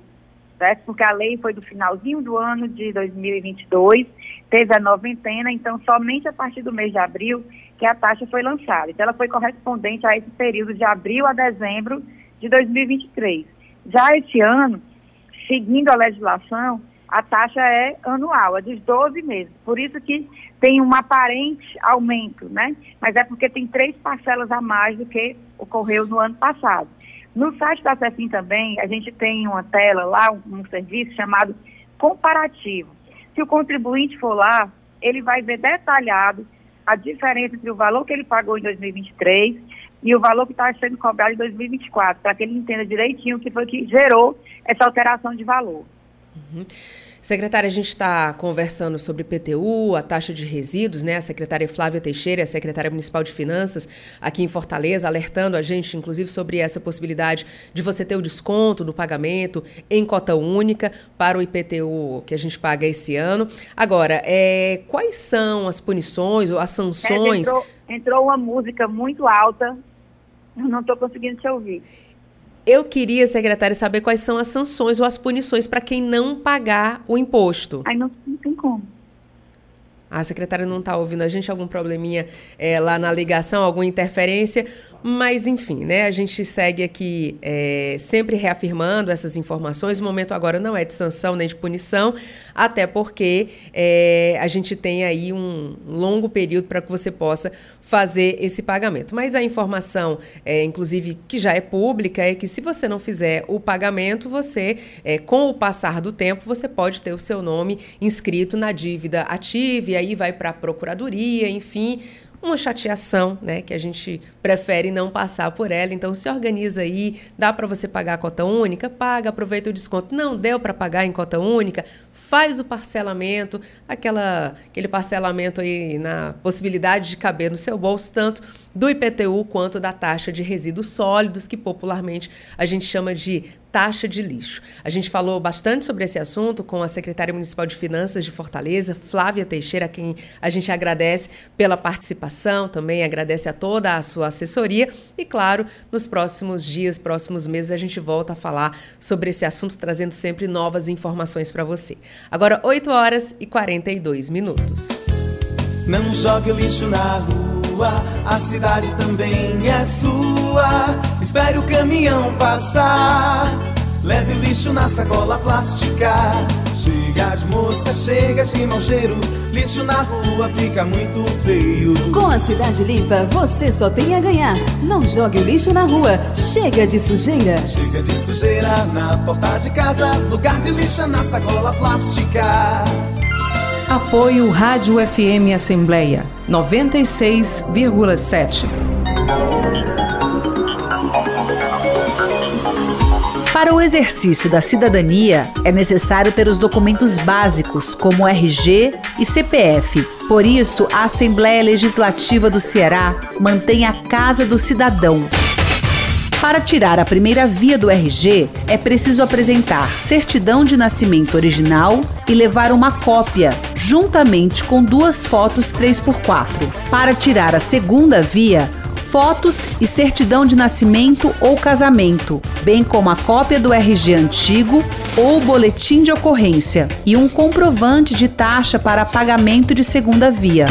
Porque a lei foi do finalzinho do ano de 2022, teve a noventena, então somente a partir do mês de abril que a taxa foi lançada. Então ela foi correspondente a esse período de abril a dezembro de 2023. Já este ano, seguindo a legislação, a taxa é anual, é dos 12 meses. Por isso que tem um aparente aumento, né? Mas é porque tem 3 parcelas a mais do que ocorreu no ano passado. No site da CEFIM também, a gente tem uma tela lá, um serviço chamado comparativo. Se o contribuinte for lá, ele vai ver detalhado a diferença entre o valor que ele pagou em 2023 e o valor que está sendo cobrado em 2024, para que ele entenda direitinho o que foi que gerou essa alteração de valor. Uhum. Secretária, a gente está conversando sobre IPTU, a taxa de resíduos, né? A secretária Flávia Teixeira, a secretária municipal de Finanças aqui em Fortaleza, alertando a gente, inclusive, sobre essa possibilidade de você ter o desconto do pagamento em cota única para o IPTU que a gente paga esse ano. Agora, quais são as punições ou as sanções? Entrou uma música muito alta, não estou conseguindo te ouvir. Eu queria, secretária, saber quais são as sanções ou as punições para quem não pagar o imposto. Aí não tem como. A secretária não está ouvindo a gente, algum probleminha lá na ligação, alguma interferência, mas enfim, né? A gente segue aqui sempre reafirmando essas informações. O momento agora não é de sanção nem de punição, até porque a gente tem aí um longo período para que você possa fazer esse pagamento. Mas a informação, inclusive, que já é pública, é que se você não fizer o pagamento, você, com o passar do tempo, você pode ter o seu nome inscrito na dívida ativa, e aí vai para a procuradoria, enfim, uma chateação, né, que a gente prefere não passar por ela. Então, se organiza aí, dá para você pagar a cota única, paga, aproveita o desconto. Não deu para pagar em cota única, faz o parcelamento, aquele parcelamento aí na possibilidade de caber no seu bolso, tanto do IPTU quanto da taxa de resíduos sólidos, que popularmente a gente chama de taxa de lixo. A gente falou bastante sobre esse assunto com a secretária municipal de Finanças de Fortaleza, Flávia Teixeira, a quem a gente agradece pela participação, também agradece a toda a sua assessoria e, claro, nos próximos dias, próximos meses, a gente volta a falar sobre esse assunto, trazendo sempre novas informações para você. Agora, 8:42. Não jogue lixo na rua, a cidade também é sua. Espere o caminhão passar, leve o lixo na sacola plástica. Chega de mosca, chega de mau cheiro, lixo na rua fica muito feio. Com a cidade limpa, você só tem a ganhar. Não jogue o lixo na rua, chega de sujeira. Chega de sujeira na porta de casa, lugar de lixo na sacola plástica. Apoio Rádio FM Assembleia 96,7. Para o exercício da cidadania, é necessário ter os documentos básicos, como RG e CPF. Por isso, a Assembleia Legislativa do Ceará mantém a Casa do Cidadão. Para tirar a primeira via do RG, é preciso apresentar certidão de nascimento original e levar uma cópia, juntamente com 2 fotos 3x4. Para tirar a segunda via, fotos e certidão de nascimento ou casamento, bem como a cópia do RG antigo ou boletim de ocorrência e um comprovante de taxa para pagamento de segunda via.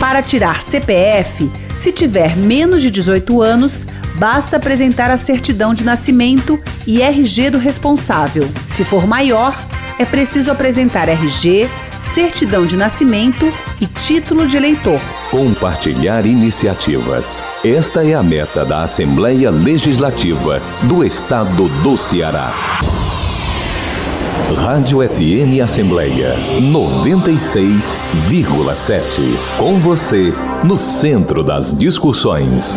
Para tirar CPF, se tiver menos de 18 anos, Basta apresentar a certidão de nascimento e RG do responsável. Se for maior, é preciso apresentar RG, certidão de nascimento e título de eleitor. Compartilhar iniciativas. Esta é a meta da Assembleia Legislativa do Estado do Ceará. Rádio FM Assembleia 96,7. Com você, no centro das discussões.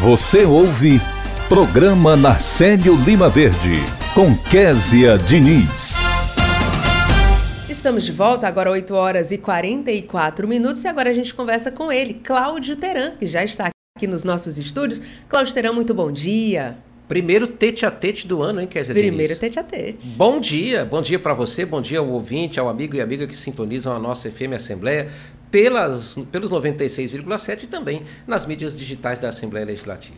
Você ouve Programa Narcélio Limaverde, com Kézia Diniz. Estamos de volta, agora 8 horas e 44 minutos, e agora a gente conversa com ele, Claudio Teran, que já está aqui nos nossos estúdios. Claudio Teran, muito bom dia. Primeiro tete-a-tete do ano, hein, Kézia Diniz? Primeiro tete-a-tete. Bom dia para você, bom dia ao ouvinte, ao amigo e amiga que sintonizam a nossa FM Assembleia pelos 96,7 e também nas mídias digitais da Assembleia Legislativa.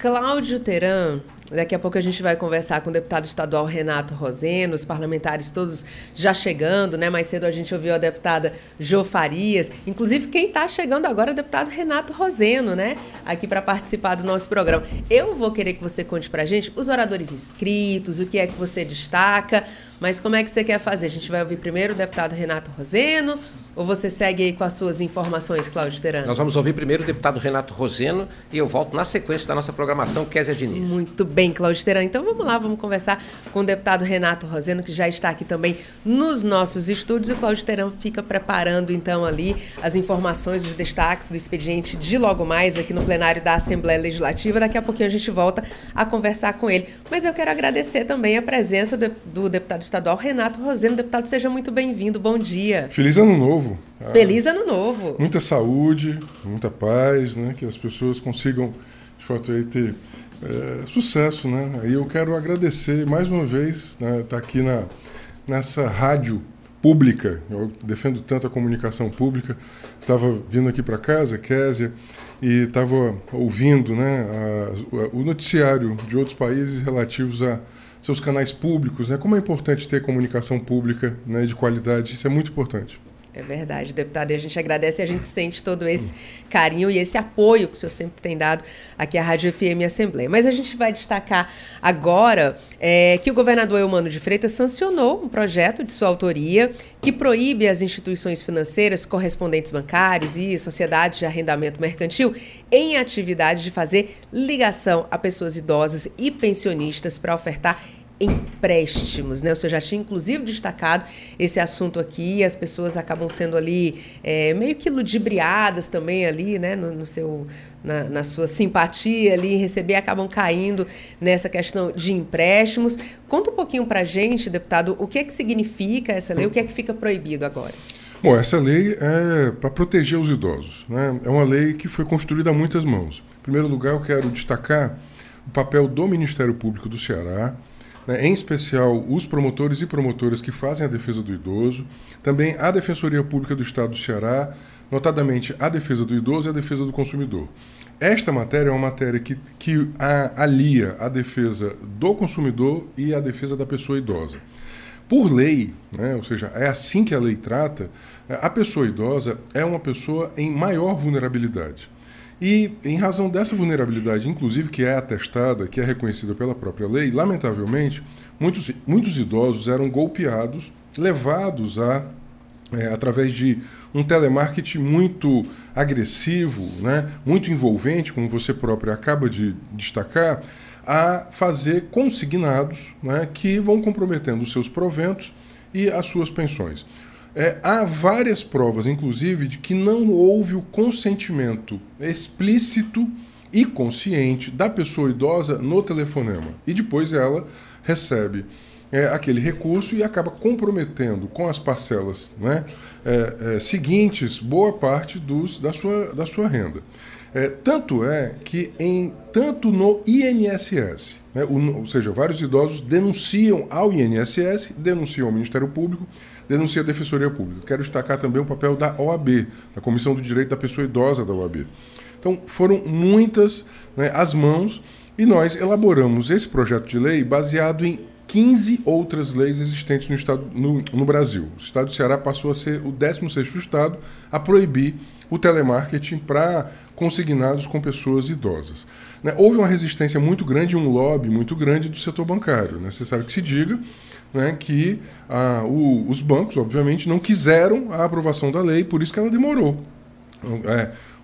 Claudio Teran, daqui a pouco a gente vai conversar com o deputado estadual Renato Roseno, os parlamentares todos já chegando, né? Mais cedo a gente ouviu a deputada Jô Farias, inclusive quem está chegando agora é o deputado Renato Roseno, né? Aqui para participar do nosso programa. Eu vou querer que você conte para a gente os oradores inscritos, o que é que você destaca, mas como é que você quer fazer? A gente vai ouvir primeiro o deputado Renato Roseno, ou você segue aí com as suas informações, Claudio Teran? Nós vamos ouvir primeiro o deputado Renato Roseno e eu volto na sequência da nossa programação, Kézia Diniz. Muito bem, Claudio Teran. Então vamos lá, vamos conversar com o deputado Renato Roseno, que já está aqui também nos nossos estúdios, e o Claudio Teran fica preparando então ali as informações, os destaques do expediente de logo mais aqui no plenário da Assembleia Legislativa. Daqui a pouquinho a gente volta a conversar com ele. Mas eu quero agradecer também a presença do deputado estadual Renato Roseno. Deputado, seja muito bem-vindo, bom dia. Feliz ano novo. Feliz ano novo. Muita saúde, muita paz, né? Que as pessoas consigam de fato aí ter sucesso, né? E eu quero agradecer mais uma vez, né, estar aqui nessa rádio pública. Eu defendo tanto a comunicação pública. Estava vindo aqui para casa, Kézia, e estava ouvindo, né, o noticiário de outros países relativos a seus canais públicos, né? Como é importante ter comunicação pública, né, de qualidade. Isso é muito importante. É verdade, deputado, e a gente agradece, e a gente sente todo esse carinho e esse apoio que o senhor sempre tem dado aqui à Rádio FM Assembleia. Mas a gente vai destacar agora que o governador Eumano de Freitas sancionou um projeto de sua autoria que proíbe as instituições financeiras, correspondentes bancários e sociedades de arrendamento mercantil em atividade de fazer ligação a pessoas idosas e pensionistas para ofertar empréstimos, né? O senhor já tinha inclusive destacado esse assunto aqui, as pessoas acabam sendo ali meio que ludibriadas também ali, né? Na sua simpatia ali em receber, acabam caindo nessa questão de empréstimos. Conta um pouquinho pra gente, deputado, o que é que significa essa lei, o que é que fica proibido agora? Bom, essa lei é para proteger os idosos, né? É uma lei que foi construída a muitas mãos. Em primeiro lugar, eu quero destacar o papel do Ministério Público do Ceará, em especial os promotores e promotoras que fazem a defesa do idoso, também a Defensoria Pública do Estado do Ceará, notadamente a defesa do idoso e a defesa do consumidor. Esta matéria é uma matéria que alia a defesa do consumidor e a defesa da pessoa idosa. Por lei, né, ou seja, é assim que a lei trata, a pessoa idosa é uma pessoa em maior vulnerabilidade. E, em razão dessa vulnerabilidade, inclusive, que é atestada, que é reconhecida pela própria lei, lamentavelmente, muitos idosos eram golpeados, levados através de um telemarketing muito agressivo, né, muito envolvente, como você própria acaba de destacar, a fazer consignados, né, que vão comprometendo os seus proventos e as suas pensões. Há várias provas, inclusive, de que não houve o consentimento explícito e consciente da pessoa idosa no telefonema. E depois ela recebe aquele recurso e acaba comprometendo com as parcelas, né, seguintes boa parte da sua renda. Tanto é que, tanto no INSS, né, ou seja, vários idosos denunciam ao INSS, denunciam ao Ministério Público, denunciam à Defensoria Pública. Quero destacar também o papel da OAB, da Comissão do Direito da Pessoa Idosa da OAB. Então, foram muitas, né, as mãos, e nós elaboramos esse projeto de lei baseado em 15 outras leis existentes no Brasil. O Estado do Ceará passou a ser o 16º Estado a proibir o telemarketing para consignados com pessoas idosas. Né? Houve uma resistência muito grande, um lobby muito grande do setor bancário. Necessário que se diga, né, que os bancos, obviamente, não quiseram a aprovação da lei, por isso que ela demorou.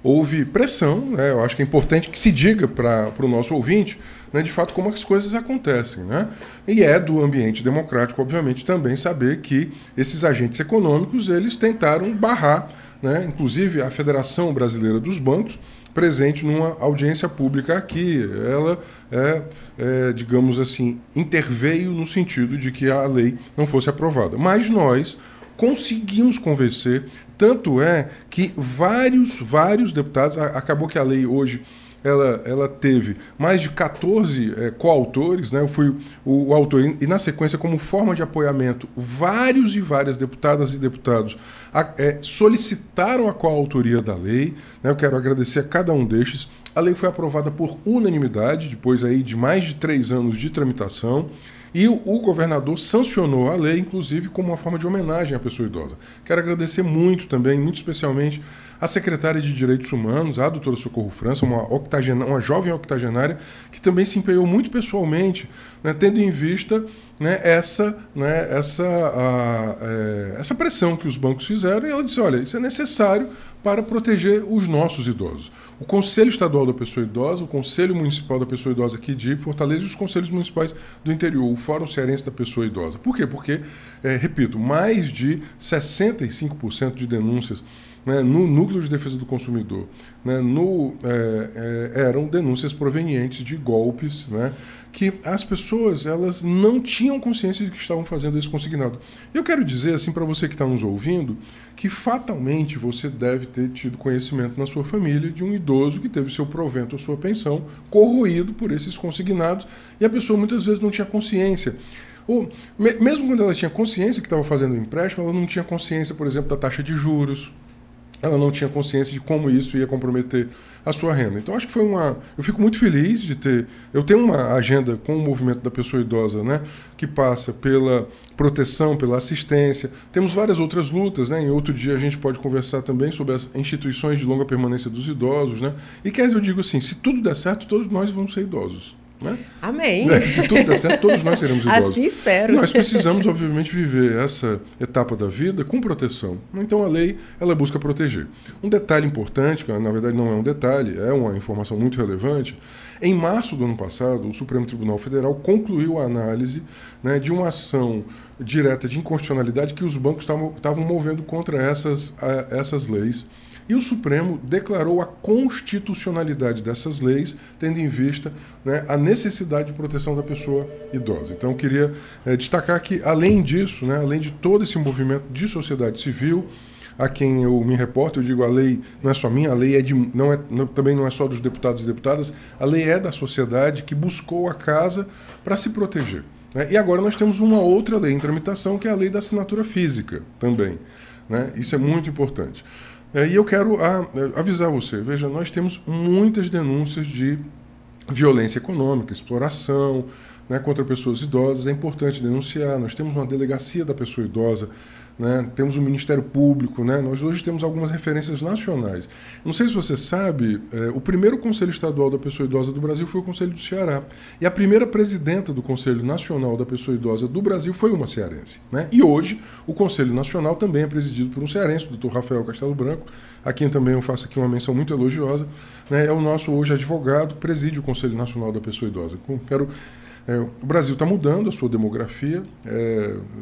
Houve pressão, né? Eu acho que é importante que se diga para o nosso ouvinte, né, de fato, como as coisas acontecem. Né? E é do ambiente democrático, obviamente, também saber que esses agentes econômicos eles tentaram barrar, né, inclusive a Federação Brasileira dos Bancos, presente numa audiência pública aqui. Ela, digamos assim, interveio no sentido de que a lei não fosse aprovada. Mas nós conseguimos convencer, tanto é que vários deputados, acabou que a lei hoje ela teve mais de 14 coautores, né? Eu fui o autor, e na sequência, como forma de apoiamento, vários e várias deputadas e deputados solicitaram a coautoria da lei, né? Eu quero agradecer a cada um destes. A lei foi aprovada por unanimidade, depois aí de mais de 3 anos de tramitação. E o governador sancionou a lei, inclusive, como uma forma de homenagem à pessoa idosa. Quero agradecer muito também, muito especialmente, à secretária de Direitos Humanos, a doutora Socorro França, uma jovem octogenária, que também se empenhou muito pessoalmente, né, tendo em vista, né, essa pressão que os bancos fizeram. E ela disse, olha, isso é necessário para proteger os nossos idosos. O Conselho Estadual da Pessoa Idosa, o Conselho Municipal da Pessoa Idosa aqui de Fortaleza e os Conselhos Municipais do Interior, o Fórum Cearense da Pessoa Idosa. Por quê? Porque, repito, mais de 65% de denúncias, né, no Núcleo de Defesa do Consumidor, né, eram denúncias provenientes de golpes, né, que as pessoas elas não tinham consciência de que estavam fazendo esse consignado. Eu quero dizer, assim, para você que está nos ouvindo, que fatalmente você deve ter tido conhecimento na sua família de um idoso que teve seu provento ou sua pensão corroído por esses consignados, e a pessoa muitas vezes não tinha consciência. Ou, mesmo quando ela tinha consciência que estava fazendo um empréstimo, ela não tinha consciência, por exemplo, da taxa de juros. Ela não tinha consciência de como isso ia comprometer a sua renda. Então, acho que foi uma... Eu fico muito feliz de ter... Eu tenho uma agenda com o movimento da pessoa idosa, né, que passa pela proteção, pela assistência. Temos várias outras lutas, né? Em outro dia a gente pode conversar também sobre as instituições de longa permanência dos idosos, né? E, Kézia, eu digo assim, se tudo der certo, todos nós vamos ser idosos. Né? Amém. Se tudo der certo, todos nós seremos idosos. Assim espero. Nós precisamos, obviamente, viver essa etapa da vida com proteção. Então, a lei ela busca proteger. Um detalhe importante, que na verdade não é um detalhe, é uma informação muito relevante. Em março do ano passado, o Supremo Tribunal Federal concluiu a análise, né, de uma ação direta de inconstitucionalidade que os bancos estavam movendo contra essas leis. E o Supremo declarou a constitucionalidade dessas leis, tendo em vista, né, a necessidade de proteção da pessoa idosa. Então, eu queria destacar que, além disso, né, além de todo esse movimento de sociedade civil, a quem eu me reporto, eu digo, a lei não é só minha, a lei também não é só dos deputados e deputadas, a lei é da sociedade que buscou a casa para se proteger. Né? E agora nós temos uma outra lei em tramitação, que é a lei da assinatura física também. Né? Isso é muito importante. E eu quero avisar você, veja, nós temos muitas denúncias de violência econômica, exploração, né, contra pessoas idosas, é importante denunciar, nós temos uma delegacia da pessoa idosa, né, temos o Ministério Público, né, nós hoje temos algumas referências nacionais. Não sei se você sabe, o primeiro Conselho Estadual da Pessoa Idosa do Brasil foi o Conselho do Ceará, e a primeira presidenta do Conselho Nacional da Pessoa Idosa do Brasil foi uma cearense, né? E hoje o Conselho Nacional também é presidido por um cearense, o doutor Rafael Castelo Branco, a quem também eu faço aqui uma menção muito elogiosa, né, é o nosso hoje advogado, preside o Conselho Nacional da Pessoa Idosa. O Brasil está mudando a sua demografia,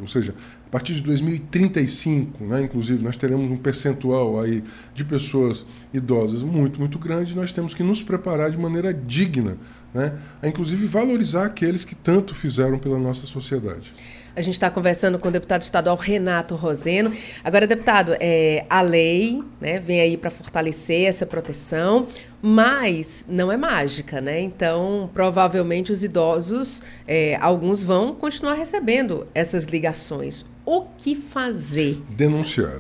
ou seja, a partir de 2035, né, inclusive, nós teremos um percentual aí de pessoas idosas muito, muito grande, e nós temos que nos preparar de maneira digna, né, a inclusive valorizar aqueles que tanto fizeram pela nossa sociedade. A gente está conversando com o deputado estadual Renato Roseno. Agora, deputado, a lei, né, vem aí para fortalecer essa proteção, mas não é mágica, né? Então, provavelmente os idosos, alguns vão continuar recebendo essas ligações. O que fazer? Denunciar.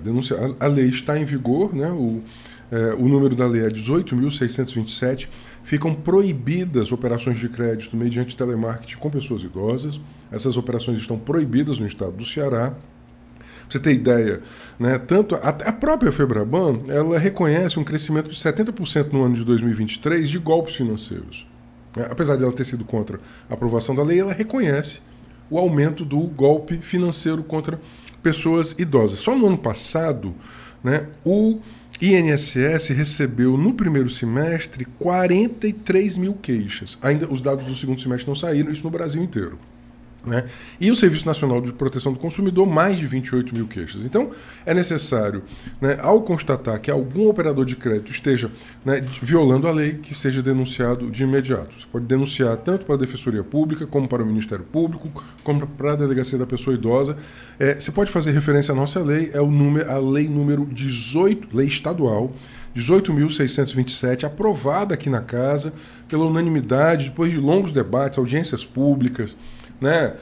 A lei está em vigor, né? O número da lei é 18.627. Ficam proibidas operações de crédito mediante telemarketing com pessoas idosas. Essas operações estão proibidas no estado do Ceará. Pra você ter ideia, né? Tanto a própria Febraban, ela reconhece um crescimento de 70% no ano de 2023 de golpes financeiros. Apesar de ela ter sido contra a aprovação da lei, ela reconhece o aumento do golpe financeiro contra pessoas idosas. Só no ano passado, né, o INSS recebeu no primeiro semestre 43 mil queixas. Ainda os dados do segundo semestre não saíram, isso no Brasil inteiro, né? E o Serviço Nacional de Proteção do Consumidor, mais de 28 mil queixas. Então, é necessário, né, ao constatar que algum operador de crédito esteja, né, violando a lei, que seja denunciado de imediato. Você pode denunciar tanto para a Defensoria Pública, como para o Ministério Público, como para a Delegacia da Pessoa Idosa. Você pode fazer referência à nossa lei, a lei número 18, lei estadual, 18.627, aprovada aqui na Casa pela unanimidade, depois de longos debates, audiências públicas, né?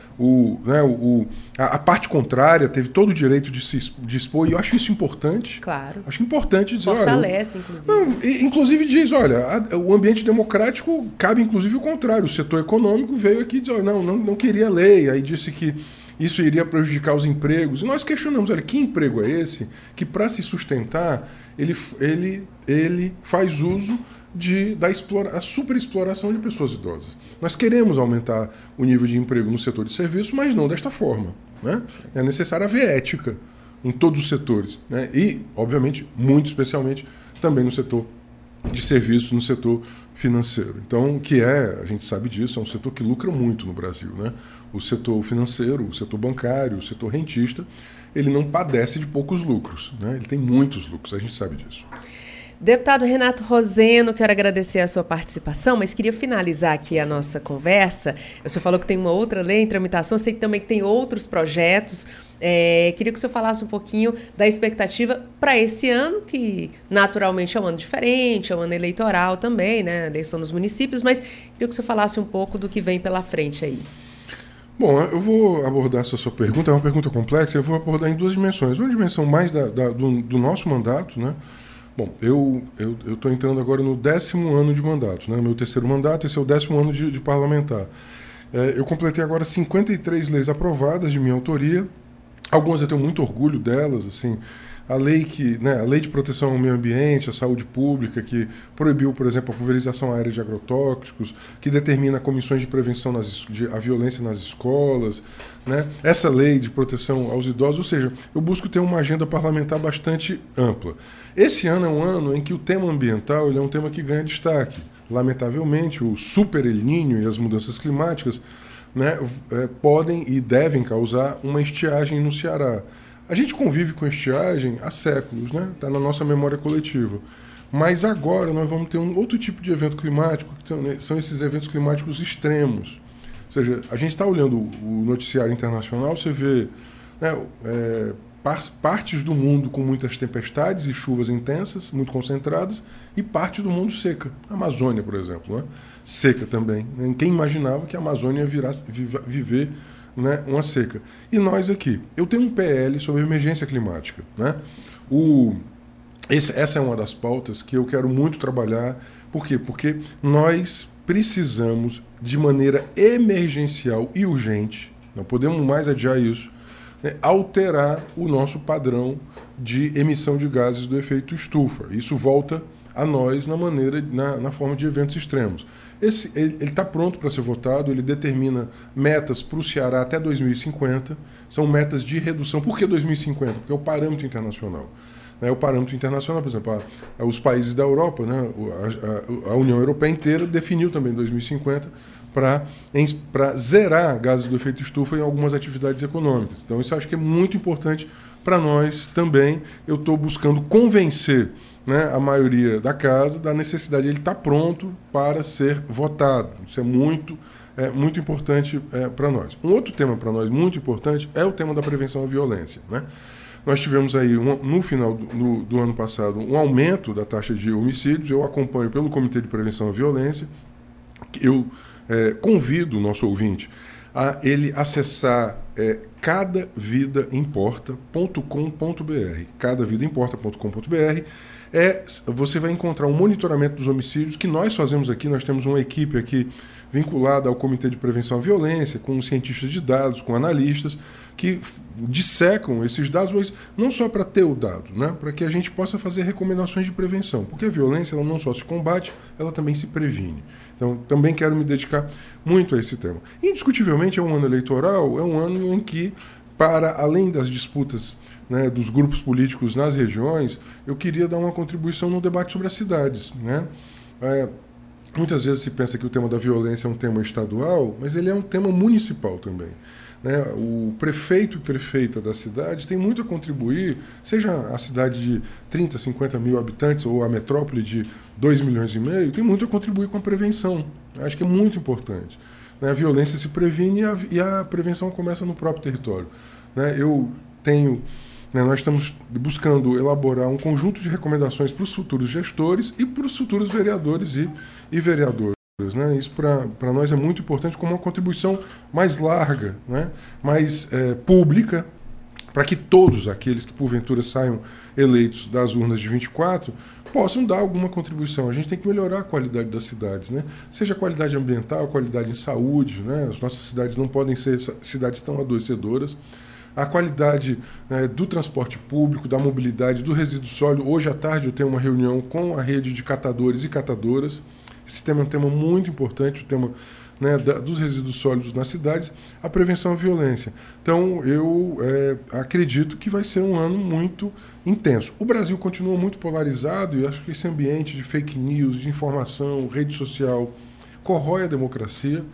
A parte contrária teve todo o direito de se expor, e eu acho isso importante. Claro. Acho importante dizer... Fortalece, olha, inclusive. Inclusive diz, olha, o ambiente democrático cabe inclusive o contrário. O setor econômico veio aqui e disse, olha, não queria lei, aí disse que isso iria prejudicar os empregos. E nós questionamos, olha, que emprego é esse que, para se sustentar, ele faz uso da superexploração de pessoas idosas. Nós queremos aumentar o nível de emprego no setor de serviço, mas não desta forma, né? É necessário haver ética em todos os setores, né? E, obviamente, muito especialmente, também no setor de serviços, no setor financeiro. Então, a gente sabe disso, é um setor que lucra muito no Brasil, né? O setor financeiro, o setor bancário, o setor rentista, ele não padece de poucos lucros, né? Ele tem muitos lucros, a gente sabe disso. Deputado Renato Roseno, quero agradecer a sua participação, mas queria finalizar aqui a nossa conversa. O senhor falou que tem uma outra lei em tramitação, sei que também tem outros projetos. Queria que o senhor falasse um pouquinho da expectativa para esse ano, que naturalmente é um ano diferente, é um ano eleitoral também, né? Eleição nos municípios, mas queria que o senhor falasse um pouco do que vem pela frente aí. Bom, eu vou abordar essa sua pergunta, é uma pergunta complexa, eu vou abordar em duas dimensões. Uma dimensão mais do nosso mandato, né? Bom, eu estou entrando agora no 10º ano de mandato, né? Meu terceiro mandato, esse é o 10º ano de parlamentar. Eu completei agora 53 leis aprovadas de minha autoria, algumas eu tenho muito orgulho delas, assim, a lei de proteção ao meio ambiente, à saúde pública, que proibiu, por exemplo, a pulverização aérea de agrotóxicos, que determina comissões de prevenção à violência nas escolas, né? Essa lei de proteção aos idosos, ou seja, eu busco ter uma agenda parlamentar bastante ampla. Esse ano é um ano em que o tema ambiental ele é um tema que ganha destaque. Lamentavelmente, o super El Niño e as mudanças climáticas, né, podem e devem causar uma estiagem no Ceará. A gente convive com estiagem há séculos, né? Está na nossa memória coletiva. Mas agora nós vamos ter um outro tipo de evento climático, que são esses eventos climáticos extremos. Ou seja, a gente está olhando o noticiário internacional, você vê, né, partes do mundo com muitas tempestades e chuvas intensas, muito concentradas, e parte do mundo seca. A Amazônia, por exemplo, né? Seca também. Quem imaginava que a Amazônia viver, né, uma seca. E nós aqui. Eu tenho um PL sobre emergência climática, né? Essa é uma das pautas que eu quero muito trabalhar. Por quê? Porque nós precisamos, de maneira emergencial e urgente, não podemos mais adiar isso, né, alterar o nosso padrão de emissão de gases do efeito estufa. Isso volta a nós na forma de eventos extremos. Ele está pronto para ser votado, ele determina metas para o Ceará até 2050, são metas de redução. Por que 2050? Porque é o parâmetro internacional. É o parâmetro internacional, por exemplo, os países da Europa, né, a União Europeia inteira definiu também 2050 para zerar gases do efeito estufa em algumas atividades econômicas. Então, isso acho que é muito importante para nós também. Eu estou buscando convencer, né, a maioria da casa da necessidade. Ele está pronto para ser votado. Isso é muito importante para nós. Um outro tema para nós muito importante é o tema da prevenção à violência, né? Nós tivemos aí, no final do ano passado, um aumento da taxa de homicídios. Eu acompanho pelo Comitê de Prevenção à Violência. Eu convido o nosso ouvinte a ele acessar é cadavidaimporta.com.br. cadavidaimporta.com.br. Você vai encontrar um monitoramento dos homicídios que nós fazemos aqui. Nós temos uma equipe aqui vinculada ao Comitê de Prevenção à Violência, com cientistas de dados, com analistas, que dissecam esses dados, mas não só para ter o dado, né? Para que a gente possa fazer recomendações de prevenção, porque a violência ela não só se combate, ela também se previne. Então, também quero me dedicar muito a esse tema. Indiscutivelmente, é um ano eleitoral, é um ano em que, para além das disputas, né, dos grupos políticos nas regiões, eu queria dar uma contribuição no debate sobre as cidades, né? Muitas vezes se pensa que o tema da violência é um tema estadual, mas ele é um tema municipal também, né? O prefeito e prefeita da cidade tem muito a contribuir, seja a cidade de 30, 50 mil habitantes ou a metrópole de 2 milhões e meio, tem muito a contribuir com a prevenção. Acho que é muito importante. A violência se previne e a prevenção começa no próprio território. Nós estamos buscando elaborar um conjunto de recomendações para os futuros gestores e para os futuros vereadores e vereadoras, né? Isso para nós é muito importante como uma contribuição mais larga, né? mais pública, para que todos aqueles que porventura saiam eleitos das urnas de 24 possam dar alguma contribuição. A gente tem que melhorar a qualidade das cidades, né? Seja a qualidade ambiental, a qualidade em saúde, né? As nossas cidades não podem ser cidades tão adoecedoras. A qualidade do transporte público, da mobilidade, do resíduo sólido. Hoje à tarde eu tenho uma reunião com a rede de catadores e catadoras. Esse tema é um tema muito importante, o tema dos resíduos sólidos nas cidades, a prevenção à violência. Então, eu acredito que vai ser um ano muito intenso. O Brasil continua muito polarizado e acho que esse ambiente de fake news, de informação, rede social, corrói a democracia.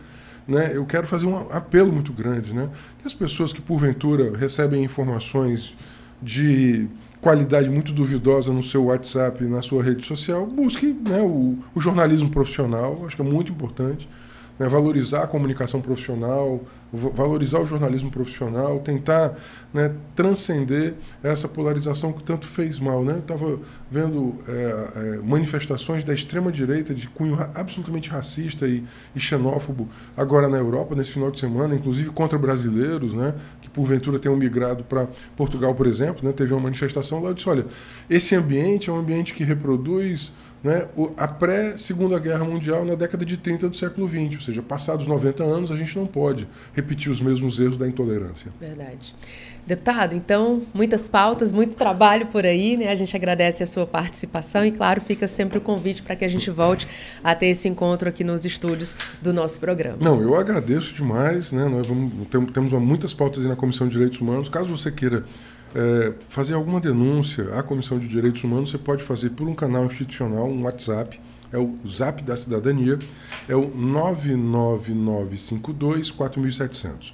Eu quero fazer um apelo muito grande, né? Que as pessoas que, porventura, recebem informações de qualidade muito duvidosa no seu WhatsApp, na sua rede social, busquem o jornalismo profissional, acho que é muito importante, né? Valorizar a comunicação profissional, valorizar o jornalismo profissional, tentar transcender essa polarização que tanto fez mal, né? Eu estava vendo manifestações da extrema-direita de cunho absolutamente racista e xenófobo agora na Europa, nesse final de semana, inclusive contra brasileiros, né? Que porventura tenham migrado para Portugal, por exemplo, né? Teve uma manifestação lá, eu disse, olha, esse ambiente é um ambiente que reproduz a pré-Segunda Guerra Mundial na década de 30 do século XX, ou seja, passados 90 anos, a gente não pode repetir os mesmos erros da intolerância. Verdade. Deputado, então, muitas pautas, muito trabalho por aí, né? A gente agradece a sua participação e, claro, fica sempre o convite para que a gente volte a ter esse encontro aqui nos estúdios do nosso programa. Não, eu agradeço demais, né? Nós temos muitas pautas aí na Comissão de Direitos Humanos, caso você queira fazer alguma denúncia à Comissão de Direitos Humanos, você pode fazer por um canal institucional, um WhatsApp, é o Zap da Cidadania, é o 99952-4700.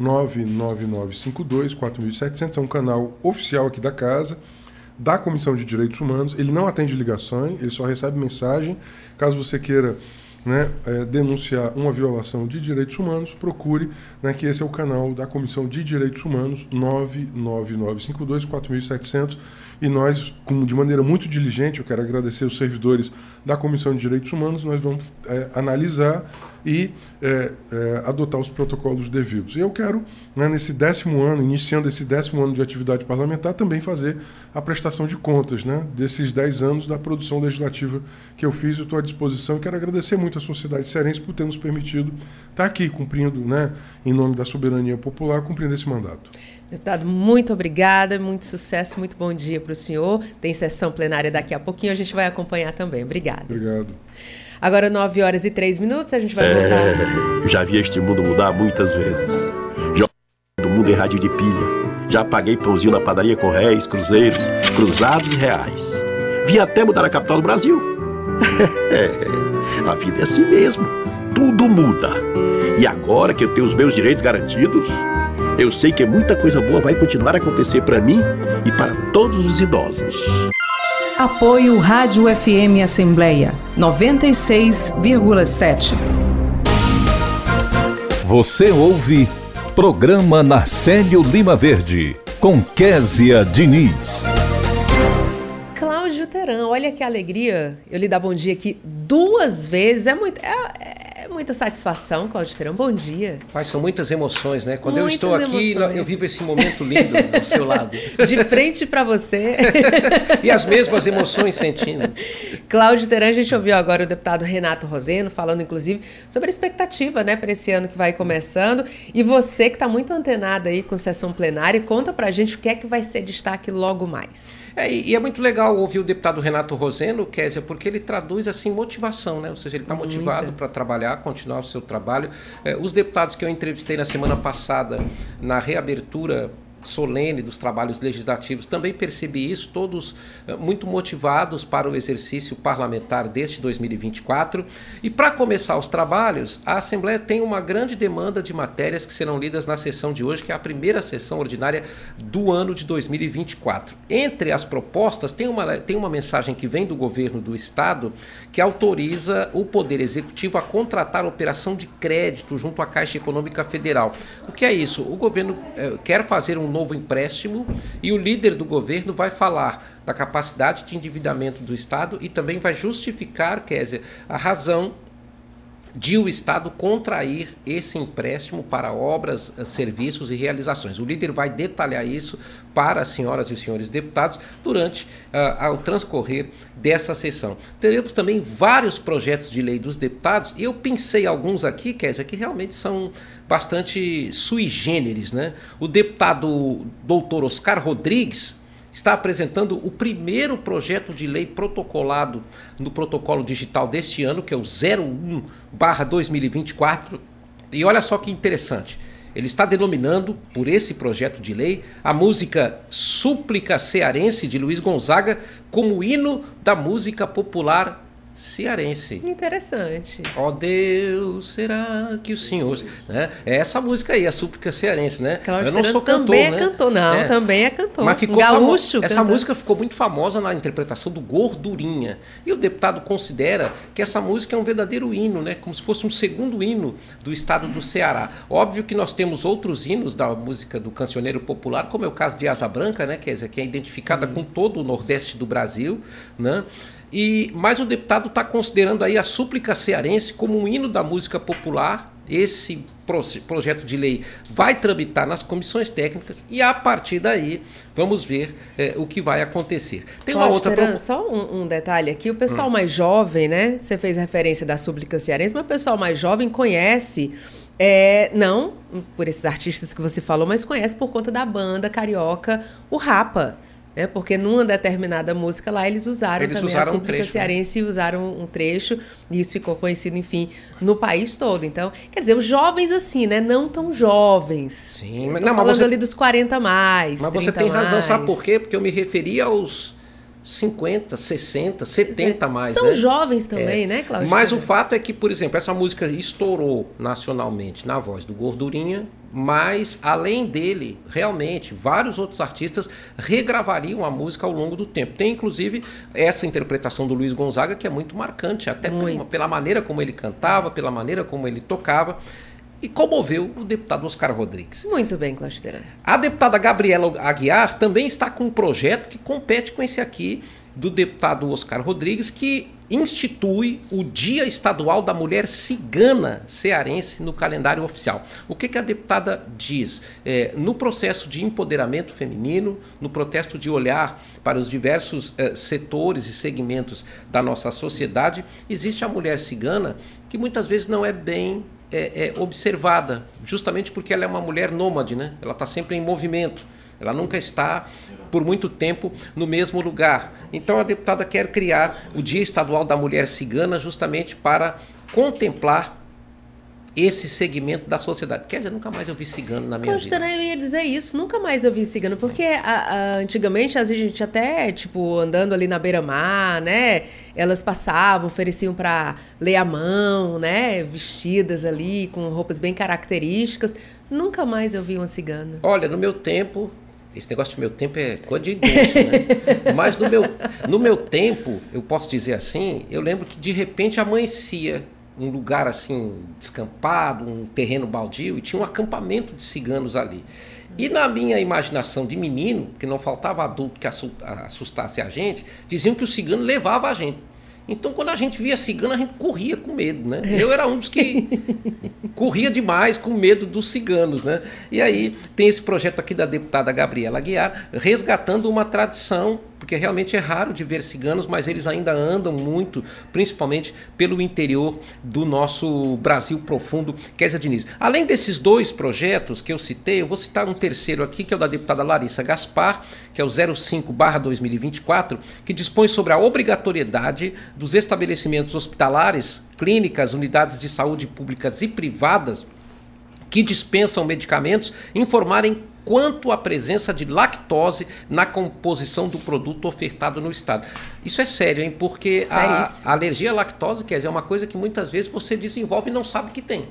99952-4700 é um canal oficial aqui da casa, da Comissão de Direitos Humanos, ele não atende ligação, ele só recebe mensagem. Caso você queira denunciar uma violação de direitos humanos, procure, que esse é o canal da Comissão de Direitos Humanos, 99952-4700, e nós, de maneira muito diligente, eu quero agradecer os servidores da Comissão de Direitos Humanos, nós vamos analisar e adotar os protocolos devidos. E eu quero, nesse 10º ano, iniciando esse 10º ano de atividade parlamentar, também fazer a prestação de contas, desses 10 anos da produção legislativa que eu fiz. Eu estou à disposição e quero agradecer muito a sociedade cearense por ter nos permitido estar aqui cumprindo, em nome da soberania popular, cumprindo esse mandato. Deputado, muito obrigada, muito sucesso, muito bom dia para o senhor. Tem sessão plenária daqui a pouquinho, a gente vai acompanhar também. Obrigada. Obrigado. Agora 9h03, a gente vai voltar. Já vi este mundo mudar muitas vezes. Já do mundo em rádio de pilha. Já paguei pãozinho na padaria com réis, cruzeiros, cruzados e reais. Vi até mudar a capital do Brasil. A vida é assim mesmo. Tudo muda. E agora que eu tenho os meus direitos garantidos, eu sei que muita coisa boa vai continuar a acontecer para mim e para todos os idosos. Apoio Rádio FM Assembleia 96,7. Você ouve Programa Narcélio Limaverde com Kézia Diniz. Claudio Teran, olha que alegria eu lhe dar bom dia aqui 2 vezes. É muito. É muita satisfação, Claudio Teran. Bom dia. Pai, são muitas emoções, né? Quando muitas eu estou aqui, emoções. Eu vivo esse momento lindo ao seu lado. De frente para você. E as mesmas emoções sentindo. Claudio Teran, a gente ouviu agora o deputado Renato Roseno falando, inclusive, sobre a expectativa, né, para esse ano que vai começando. E você que está muito antenado aí com sessão plenária, conta para a gente o que é que vai ser destaque logo mais. E é muito legal ouvir o deputado Renato Roseno, Kézia, porque ele traduz, assim, motivação, né? Ou seja, ele está motivado para trabalhar, continuar o seu trabalho. Os deputados que eu entrevistei na semana passada, na reabertura solene dos trabalhos legislativos, também percebi isso, todos muito motivados para o exercício parlamentar deste 2024. E para começar os trabalhos, a Assembleia tem uma grande demanda de matérias que serão lidas na sessão de hoje, que é a primeira sessão ordinária do ano de 2024. Entre as propostas, tem uma mensagem que vem do governo do Estado que autoriza o Poder Executivo a contratar operação de crédito junto à Caixa Econômica Federal. O que é isso? O governo quer fazer um novo empréstimo e o líder do governo vai falar da capacidade de endividamento do Estado e também vai justificar, Kézia, a razão de o Estado contrair esse empréstimo para obras, serviços e realizações. O líder vai detalhar isso para as senhoras e os senhores deputados durante o transcorrer dessa sessão. Teremos também vários projetos de lei dos deputados, e eu pensei alguns aqui, Kézia, que realmente são bastante sui generis, né? O deputado doutor Oscar Rodrigues está apresentando o primeiro projeto de lei protocolado no protocolo digital deste ano, que é o 01/2024. E olha só que interessante, ele está denominando, por esse projeto de lei, a música Súplica Cearense, de Luiz Gonzaga, como hino da música popular cearense. Interessante. Ó Deus, será que o Senhor... Né? É essa música aí, a Súplica Cearense, né? Claro, eu não sou cantor, também né? Também é cantor. Mas ficou gaúcho. Essa música ficou muito famosa na interpretação do Gordurinha. E o deputado considera que essa música é um verdadeiro hino, né? Como se fosse um segundo hino do estado do Ceará. Óbvio que nós temos outros hinos da música do cancioneiro popular, como é o caso de Asa Branca, né, Kézia, que é identificada com todo o Nordeste do Brasil, né? Mas o deputado está considerando aí a Súplica Cearense como um hino da música popular. Esse projeto de lei vai tramitar nas comissões técnicas e, a partir daí, vamos ver o que vai acontecer. Tem uma outra... Teran, só um detalhe aqui. O pessoal mais jovem, né? Você fez referência da Súplica Cearense, mas o pessoal mais jovem conhece... não por esses artistas que você falou, mas conhece por conta da banda carioca, o Rapa. É porque numa determinada música lá eles usaram a Súplica Cearense, né? E usaram um trecho, e isso ficou conhecido, enfim, no país todo. Então, quer dizer, os jovens assim, né? Não tão jovens. Sim, mas não, falando ali dos 40 mais. Mas você tem razão, sabe por quê? Porque eu me referi aos 50, 60, 70 mais. São, né? Jovens também, né, Claudio? Mas o fato é que, por exemplo, essa música estourou nacionalmente na voz do Gordurinha, mas, além dele, realmente, vários outros artistas regravariam a música ao longo do tempo. Tem, inclusive, essa interpretação do Luiz Gonzaga, que é muito marcante, até pela maneira como ele cantava, pela maneira como ele tocava. E comoveu o deputado Oscar Rodrigues. Muito bem, Claudio Teran. A deputada Gabriela Aguiar também está com um projeto que compete com esse aqui, do deputado Oscar Rodrigues, que institui o Dia Estadual da Mulher Cigana Cearense no calendário oficial. O que a deputada diz? No processo de empoderamento feminino, no protesto de olhar para os diversos setores e segmentos da nossa sociedade, existe a mulher cigana que muitas vezes não é bem observada, justamente porque ela é uma mulher nômade, né? Ela está sempre em movimento. Ela nunca está, por muito tempo, no mesmo lugar. Então, a deputada quer criar o Dia Estadual da Mulher Cigana justamente para contemplar esse segmento da sociedade. Quer dizer, nunca mais eu vi cigano na minha vida. Eu ia dizer isso, nunca mais eu vi cigano, porque antigamente, às vezes, a gente até, andando ali na beira-mar, né? Elas passavam, ofereciam para ler a mão, né? Vestidas ali, com roupas bem características. Nunca mais eu vi uma cigana. Olha, no meu tempo... Esse negócio do meu tempo é coisa de idoso, né? Mas no meu tempo, eu posso dizer assim, eu lembro que de repente amanhecia um lugar assim descampado, um terreno baldio, e tinha um acampamento de ciganos ali. E na minha imaginação de menino, porque não faltava adulto que assustasse a gente, diziam que o cigano levava a gente. Então, quando a gente via cigano, a gente corria com medo, né? Eu era um dos que corria demais com medo dos ciganos, né? E aí tem esse projeto aqui da deputada Gabriela Aguiar, resgatando uma tradição, porque realmente é raro de ver ciganos, mas eles ainda andam muito, principalmente pelo interior do nosso Brasil profundo. Kézia Diniz. Além desses dois projetos que eu citei, eu vou citar um terceiro aqui, que é o da deputada Larissa Gaspar, que é o 05/2024, que dispõe sobre a obrigatoriedade dos estabelecimentos hospitalares, clínicas, unidades de saúde públicas e privadas que dispensam medicamentos informarem quanto à presença de lactose na composição do produto ofertado no estado. Isso é sério, hein? Porque a alergia à lactose, quer dizer, é uma coisa que muitas vezes você desenvolve e não sabe que tem.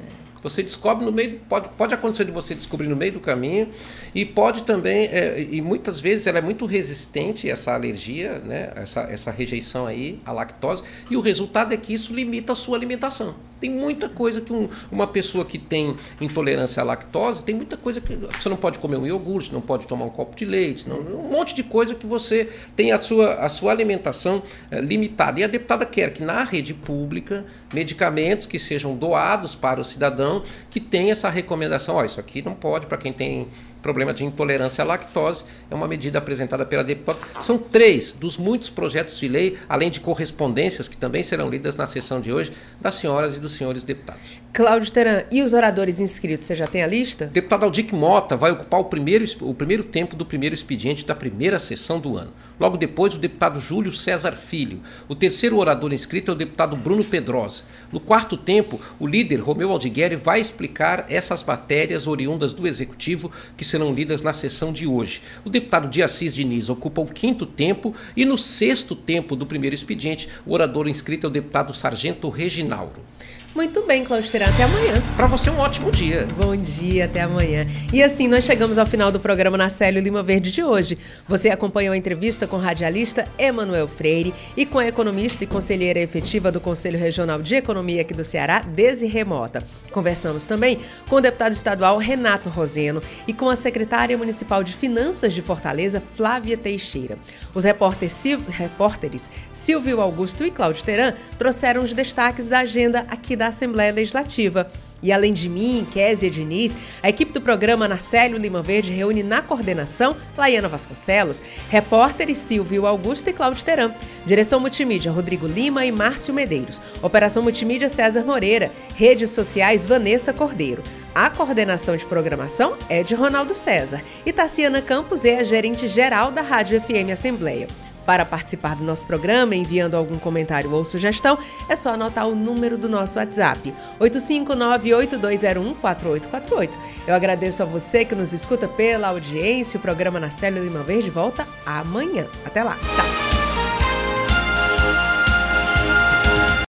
Você descobre no meio, pode acontecer de você descobrir no meio do caminho, e pode também, e muitas vezes ela é muito resistente, essa alergia, né? Essa rejeição aí à lactose, e o resultado é que isso limita a sua alimentação. Tem muita coisa que uma pessoa que tem intolerância à lactose, tem muita coisa que você não pode comer um iogurte, não pode tomar um copo de leite, não, um monte de coisa que você tem a sua alimentação limitada. E a deputada quer que na rede pública, medicamentos que sejam doados para o cidadão, que tem essa recomendação, isso aqui não pode, para quem tem problema de intolerância à lactose, é uma medida apresentada pela deputada. São 3 dos muitos projetos de lei, além de correspondências que também serão lidas na sessão de hoje, das senhoras e dos senhores deputados. Claudio Teran, e os oradores inscritos, você já tem a lista? Deputado Alcance Mota vai ocupar o primeiro tempo do primeiro expediente da primeira sessão do ano. Logo depois, o deputado Júlio César Filho. O terceiro orador inscrito é o deputado Bruno Pedrosa. No quarto tempo, o líder Romeu Aldigueri vai explicar essas matérias oriundas do Executivo que serão lidas na sessão de hoje. O deputado Diassis Diniz ocupa o quinto tempo, e no sexto tempo do primeiro expediente, o orador inscrito é o deputado Sargento Reginauro. Muito bem, Claudio Teran, até amanhã. Para você, um ótimo dia. Bom dia, até amanhã. E assim, nós chegamos ao final do programa Narcélio Limaverde de hoje. Você acompanhou a entrevista com o radialista Emanuel Freire e com a economista e conselheira efetiva do Conselho Regional de Economia aqui do Ceará, Desirê Mota. Conversamos também com o deputado estadual Renato Roseno e com a secretária municipal de Finanças de Fortaleza, Flávia Teixeira. Os repórteres Silvio Augusto e Claudio Teran trouxeram os destaques da agenda aqui da Assembleia Legislativa. E além de mim, Kézia Diniz, a equipe do programa Narcélio Limaverde reúne na coordenação Laiana Vasconcelos, repórteres Silvio Augusto e Claudio Teran, direção multimídia Rodrigo Lima e Márcio Medeiros, operação multimídia César Moreira, redes sociais Vanessa Cordeiro. A coordenação de programação é de Ronaldo César e Taciana Campos é a gerente geral da Rádio FM Assembleia. Para participar do nosso programa, enviando algum comentário ou sugestão, é só anotar o número do nosso WhatsApp, 859-8201-4848. Eu agradeço a você que nos escuta pela audiência. O programa Narcélio Limaverde volta amanhã. Até lá, tchau!